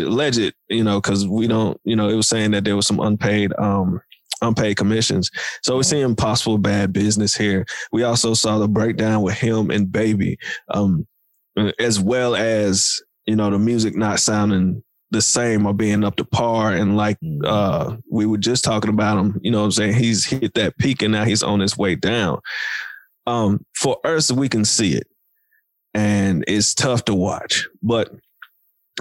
you know, cause we don't, you know, it was saying that there was some unpaid commissions. So we're seeing possible bad business here. We also saw the breakdown with him and Baby, as well as, you know, the music not sounding the same or being up to par. And like, we were just talking about him, you know what I'm saying? He's hit that peak and now he's on his way down. For us, we can see it. And it's tough to watch, but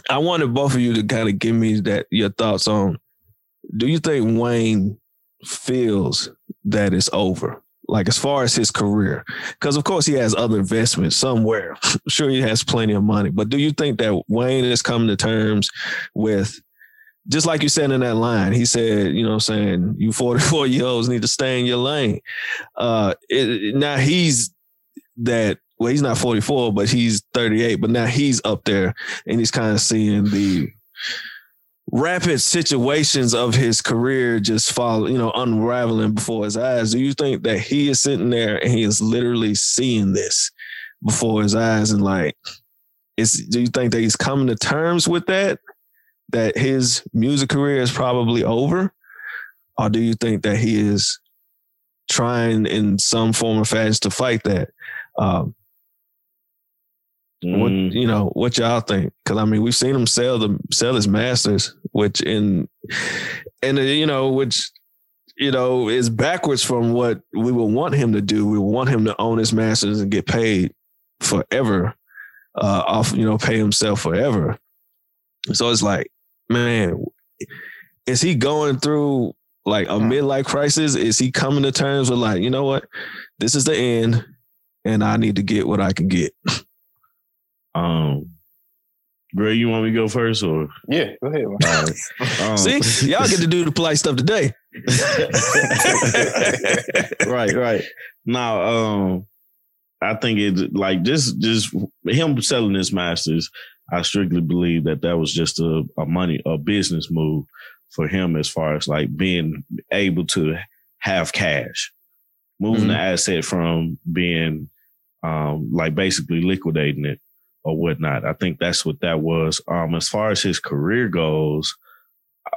I wanted both of you to kind of give me your thoughts on, do you think Wayne feels that it's over? Like as far as his career, because of course he has other investments somewhere. I'm sure he has plenty of money, but do you think that Wayne is coming to terms with, just like you said in that line, he said, you know what I'm saying, you 44-year-olds need to stay in your lane. Now he's that. Well, he's not 44, but he's 38. But now he's up there and he's kind of seeing the rapid situations of his career just fall, you know, unraveling before his eyes. Do you think that he is sitting there and he is literally seeing this before his eyes? And like, do you think that he's coming to terms with that? That his music career is probably over? Or do you think that he is trying in some form or fashion to fight that? What y'all think? Because I mean, we've seen him sell his masters, which is backwards from what we would want him to do. We want him to own his masters and get paid forever, off, you know, pay himself forever. So it's like, man, is he going through like a midlife crisis? Is he coming to terms with like, you know what, this is the end and I need to get what I can get? Gray, you want me to go first or? Yeah, go ahead. See, y'all get to do the polite stuff today. Right. Now, I think it like just him selling his masters. I strictly believe that was just a business move for him as far as like being able to have cash, moving the asset from being like basically liquidating it or whatnot. I think that's what that was. As far as his career goes,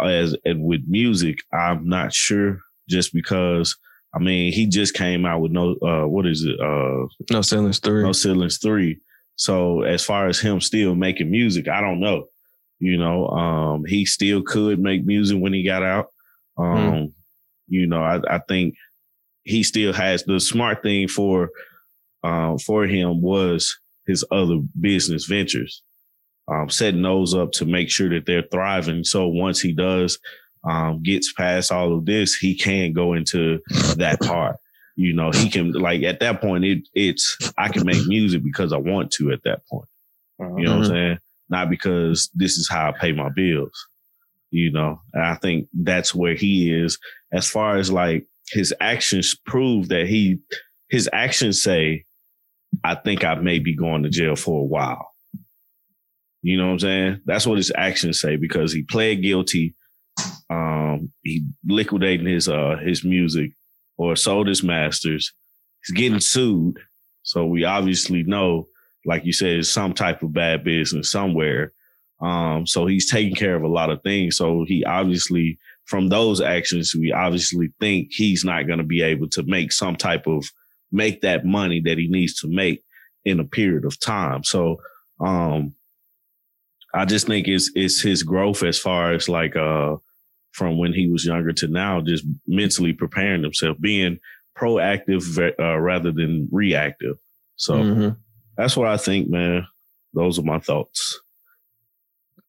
and with music, I'm not sure, just because, I mean, he just came out with No Ceilings 3. No Ceilings 3. So as far as him still making music, I don't know. You know, he still could make music when he got out. You know, I think he still has the smart thing for him was his other business ventures, setting those up to make sure that they're thriving. So once he does gets past all of this, he can go into that part. You know, he can, like, at that point, it's I can make music because I want to at that point. You know what I'm saying? Not because this is how I pay my bills, you know? And I think that's where he is. As far as like his actions prove that his actions say, I think I may be going to jail for a while. You know what I'm saying? That's what his actions say, because he pled guilty. He liquidating his music, or sold his masters. He's getting sued. So we obviously know, like you said, it's some type of bad business somewhere. So he's taking care of a lot of things. So he obviously, from those actions, we obviously think he's not going to be able to make make that money that he needs to make in a period of time. So I just think it's his growth as far as like from when he was younger to now, just mentally preparing himself, being proactive rather than reactive. So that's what I think, man. Those are my thoughts.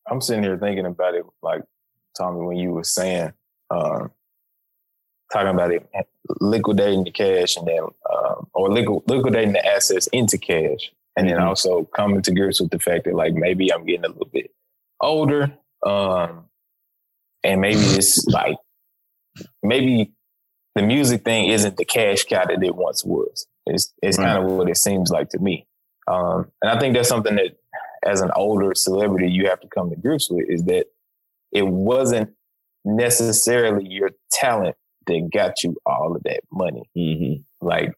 I'm sitting here thinking about it, like, Tommy, when you were saying, talking about it, liquidating the cash and then, or liquidating the assets into cash. And then also coming to grips with the fact that, like, maybe I'm getting a little bit older. And maybe it's like, maybe the music thing isn't the cash cow that it once was. It's kind of what it seems like to me. And I think that's something that as an older celebrity, you have to come to grips with, is that it wasn't necessarily your talent that got you all of that money. Like,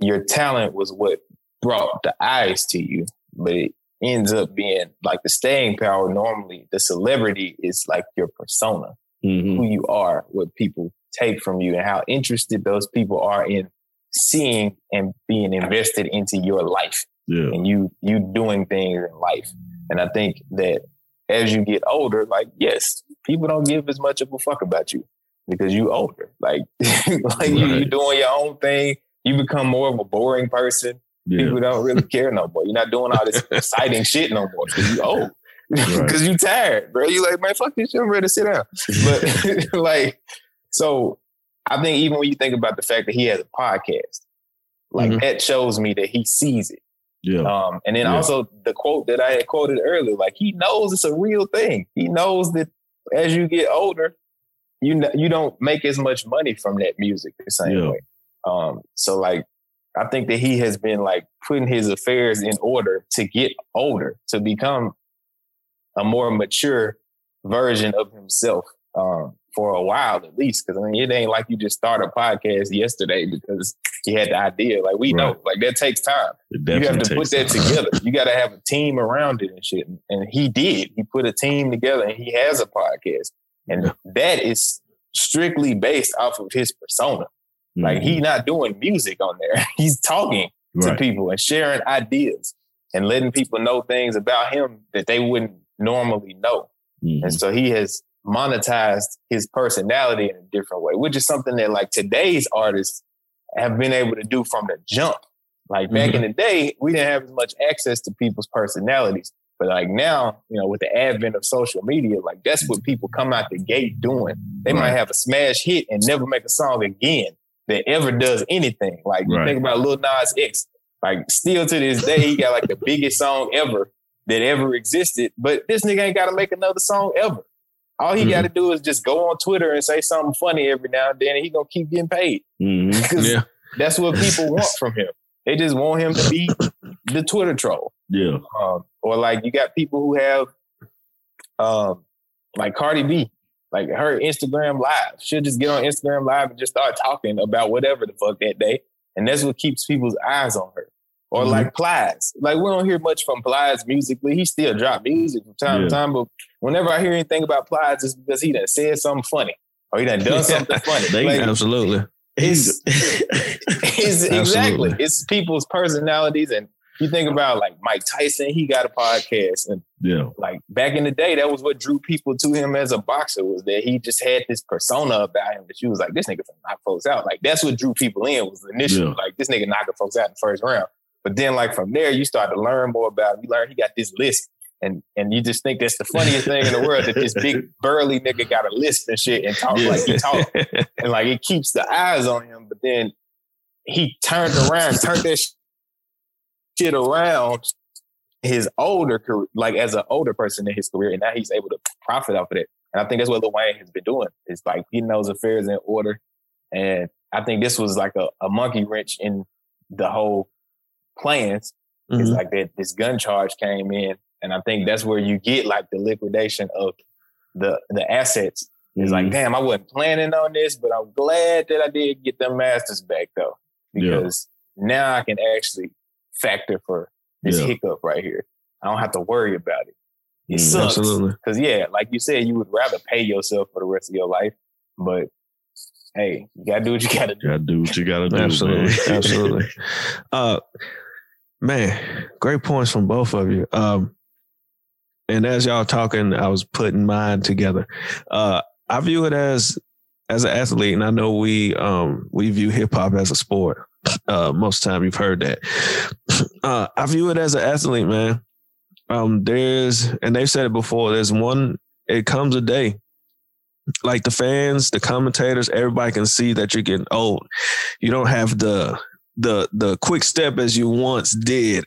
your talent was what brought the eyes to you, but it ends up being like the staying power. Normally the celebrity is like your persona, who you are, what people take from you, and how interested those people are in seeing and being invested into your life and you doing things in life. And I think that as you get older, like, yes, people don't give as much of a fuck about you because you older, like, you doing your own thing. You become more of a boring person. People don't really care no more. You're not doing all this exciting shit no more because you old. Because you tired, bro. You like, man, fuck this shit. I'm ready to sit down. But like, so I think even when you think about the fact that he has a podcast, like, that shows me that he sees it. And then also the quote that I had quoted earlier, like, he knows it's a real thing. He knows that as you get older, you don't make as much money from that music the same way. So like, I think that he has been like putting his affairs in order to get older, to become a more mature version of himself for a while, at least. Because I mean, it ain't like you just start a podcast yesterday because you had the idea. Like, we know, like, that takes time. You have to put that together. You got to have a team around it and shit. And he did. He put a team together and he has a podcast. And that is strictly based off of his persona. Like, he's not doing music on there. He's talking to people and sharing ideas and letting people know things about him that they wouldn't normally know. And so he has monetized his personality in a different way, which is something that, like, today's artists have been able to do from the jump. Like back in the day, we didn't have as much access to people's personalities. But like now, you know, with the advent of social media, like that's what people come out the gate doing. They might have a smash hit and never make a song again that ever does anything. Like you think about Lil Nas X, like still to this day, he got like the biggest song ever that ever existed. But this nigga ain't got to make another song ever. All he got to do is just go on Twitter and say something funny every now and then, and he gonna keep getting paid. Yeah. That's what people want from him. They just want him to be the Twitter troll. Yeah. Or like you got people who have like Cardi B, like her Instagram Live. She'll just get on Instagram Live and just start talking about whatever the fuck that day. And that's what keeps people's eyes on her. Or like Plies. Like we don't hear much from Plies musically. He still drop music from time to time. But whenever I hear anything about Plies, it's because he done said something funny. Or he done done something funny. Like, absolutely. It's exactly. It's people's personalities. And you think about like Mike Tyson, he got a podcast. And like back in the day, that was what drew people to him as a boxer, was that he just had this persona about him that you was like, this nigga can knock folks out. Like that's what drew people in, was initially like this nigga knocking folks out in the first round. But then like from there, you start to learn more about him. You learn he got this list. And you just think that's the funniest thing in the world, that this big burly nigga got a list and shit and talk like he talk. And like it keeps the eyes on him. But then he turned around, turned that shit around his older career, like as an older person in his career. And now he's able to profit off of it. And I think that's what Lil Wayne has been doing. It's like he knows affairs in order. And I think this was like a monkey wrench in the whole plans. It's like that this gun charge came in. And I think that's where you get like the liquidation of the assets. It's like, damn, I wasn't planning on this, but I'm glad that I did get them masters back though, because now I can actually factor for this hiccup right here. I don't have to worry about it. It sucks. Because like you said, you would rather pay yourself for the rest of your life, but hey, you gotta do what you gotta do. You gotta do what you gotta do. Absolutely. Absolutely. Man, great points from both of you. And as y'all talking, I was putting mine together. I view it as an athlete, and I know we view hip hop as a sport. Most time you've heard that. I view it as an athlete, man. And they've said it before, it comes a day. Like the fans, the commentators, everybody can see that you're getting old. You don't have the quick step as you once did.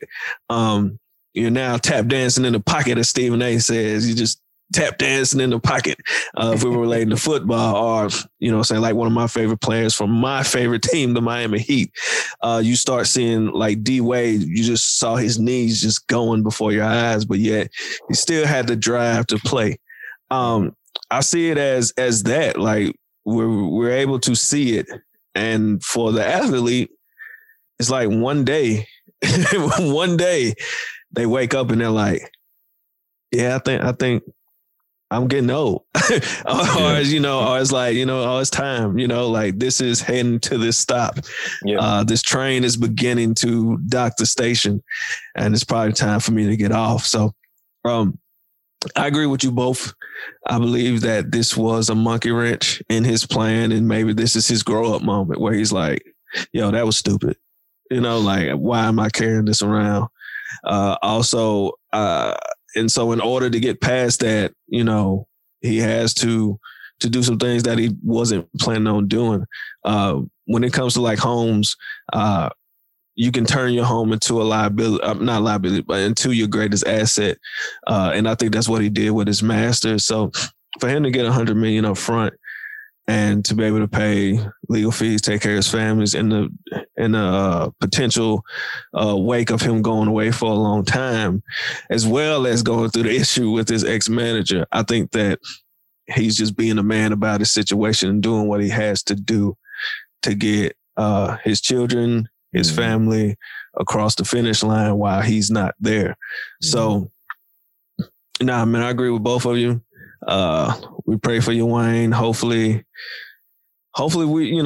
You're now tap dancing in the pocket, as Stephen A says. You just tap dancing in the pocket. If we were relating to football, or, you know, say like one of my favorite players from my favorite team, the Miami Heat, you start seeing like D-Wade, you just saw his knees just going before your eyes, but yet he still had the drive to play. I see it as that, like we're able to see it. And for the athlete, it's like one day, they wake up and they're like, yeah, I think I'm getting old. Or it's like, you know, oh, it's time, you know, like this is heading to this stop. Yeah. This train is beginning to dock the station and it's probably time for me to get off. So I agree with you both. I believe that this was a monkey wrench in his plan. And maybe this is his grow up moment where he's like, yo, that was stupid. You know, like, why am I carrying this around? And so in order to get past that, you know, he has to do some things that he wasn't planning on doing. When it comes to like homes, you can turn your home into into your greatest asset. And I think that's what he did with his masters. So for him to get $100 million up front and to be able to pay legal fees, take care of his families, and the potential wake of him going away for a long time, as well as going through the issue with his ex-manager. I think that he's just being a man about his situation and doing what he has to do to get his children, his family across the finish line while he's not there. So, nah, man, I agree with both of you. We pray for you, Wayne. Hopefully hopefully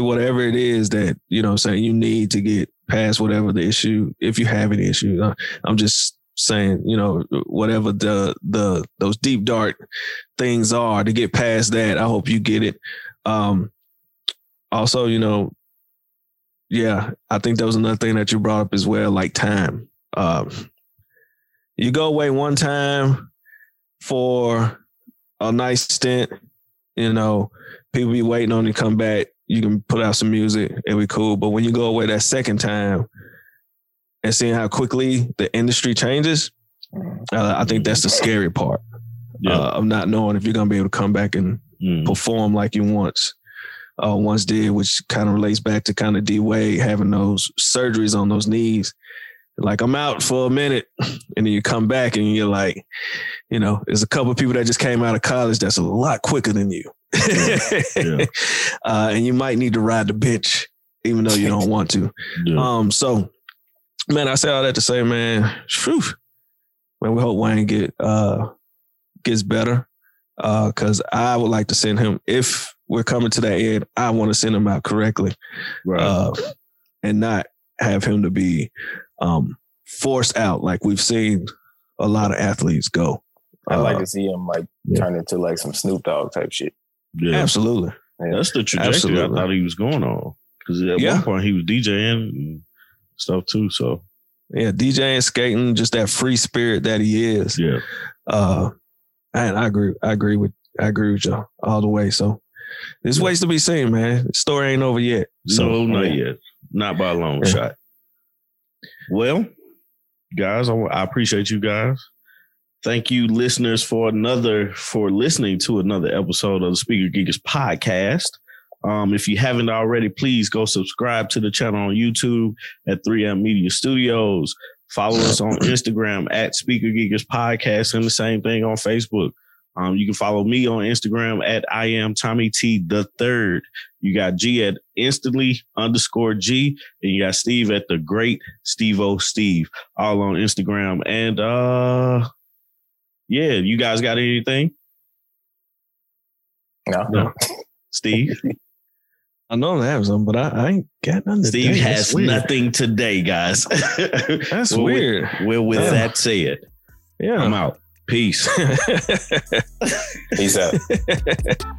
whatever it is that, you know what I'm saying, you need to get past whatever the issue, if you have any issues. I'm just saying, you know, whatever those deep, dark things are, to get past that, I hope you get it. Also, you know, Yeah, I think that was another thing that you brought up as well, like time. You go away one time for a nice stint, you know, people be waiting on you to come back. You can put out some music, it'll be cool. But when you go away that second time and seeing how quickly the industry changes, I think that's the scary part of not knowing if you're going to be able to come back and perform like you once did, which kind of relates back to kind of D-Wade having those surgeries on those knees. Like, I'm out for a minute, and then you come back and you're like, you know, there's a couple of people that just came out of college that's a lot quicker than you. And you might need to ride the bench, even though you don't want to. So, man, I say all that to say, man, we hope Wayne gets better, because I would like to send him, if we're coming to that end, I want to send him out correctly, and not have him to be forced out, like we've seen a lot of athletes go. I'd like to see him turn into like some Snoop Dogg type shit. Yeah, absolutely. Yeah. That's the trajectory I thought he was going on, because at one point he was DJing and stuff too. So yeah, DJing, skating, just that free spirit that he is. Yeah, and I agree with y'all all the way. So there's ways to be seen, man. The story ain't over yet. So not yet, not by a long shot. Well, guys, I appreciate you guys. Thank you, listeners, for listening to another episode of the Speaker Geekers podcast. If you haven't already, please go subscribe to the channel on YouTube at 3M Media Studios. Follow us on Instagram at Speaker Geekers Podcast, and the same thing on Facebook. You can follow me on Instagram at I am Tommy T the Third. You got G at instantly_G, and you got Steve at the Great Steve-O Steve, all on Instagram. And yeah, you guys got anything? No. Steve? I know I have some, but I ain't got nothing. Steve has nothing today, guys. That's weird. Well, with that said, I'm out. Peace. Peace out.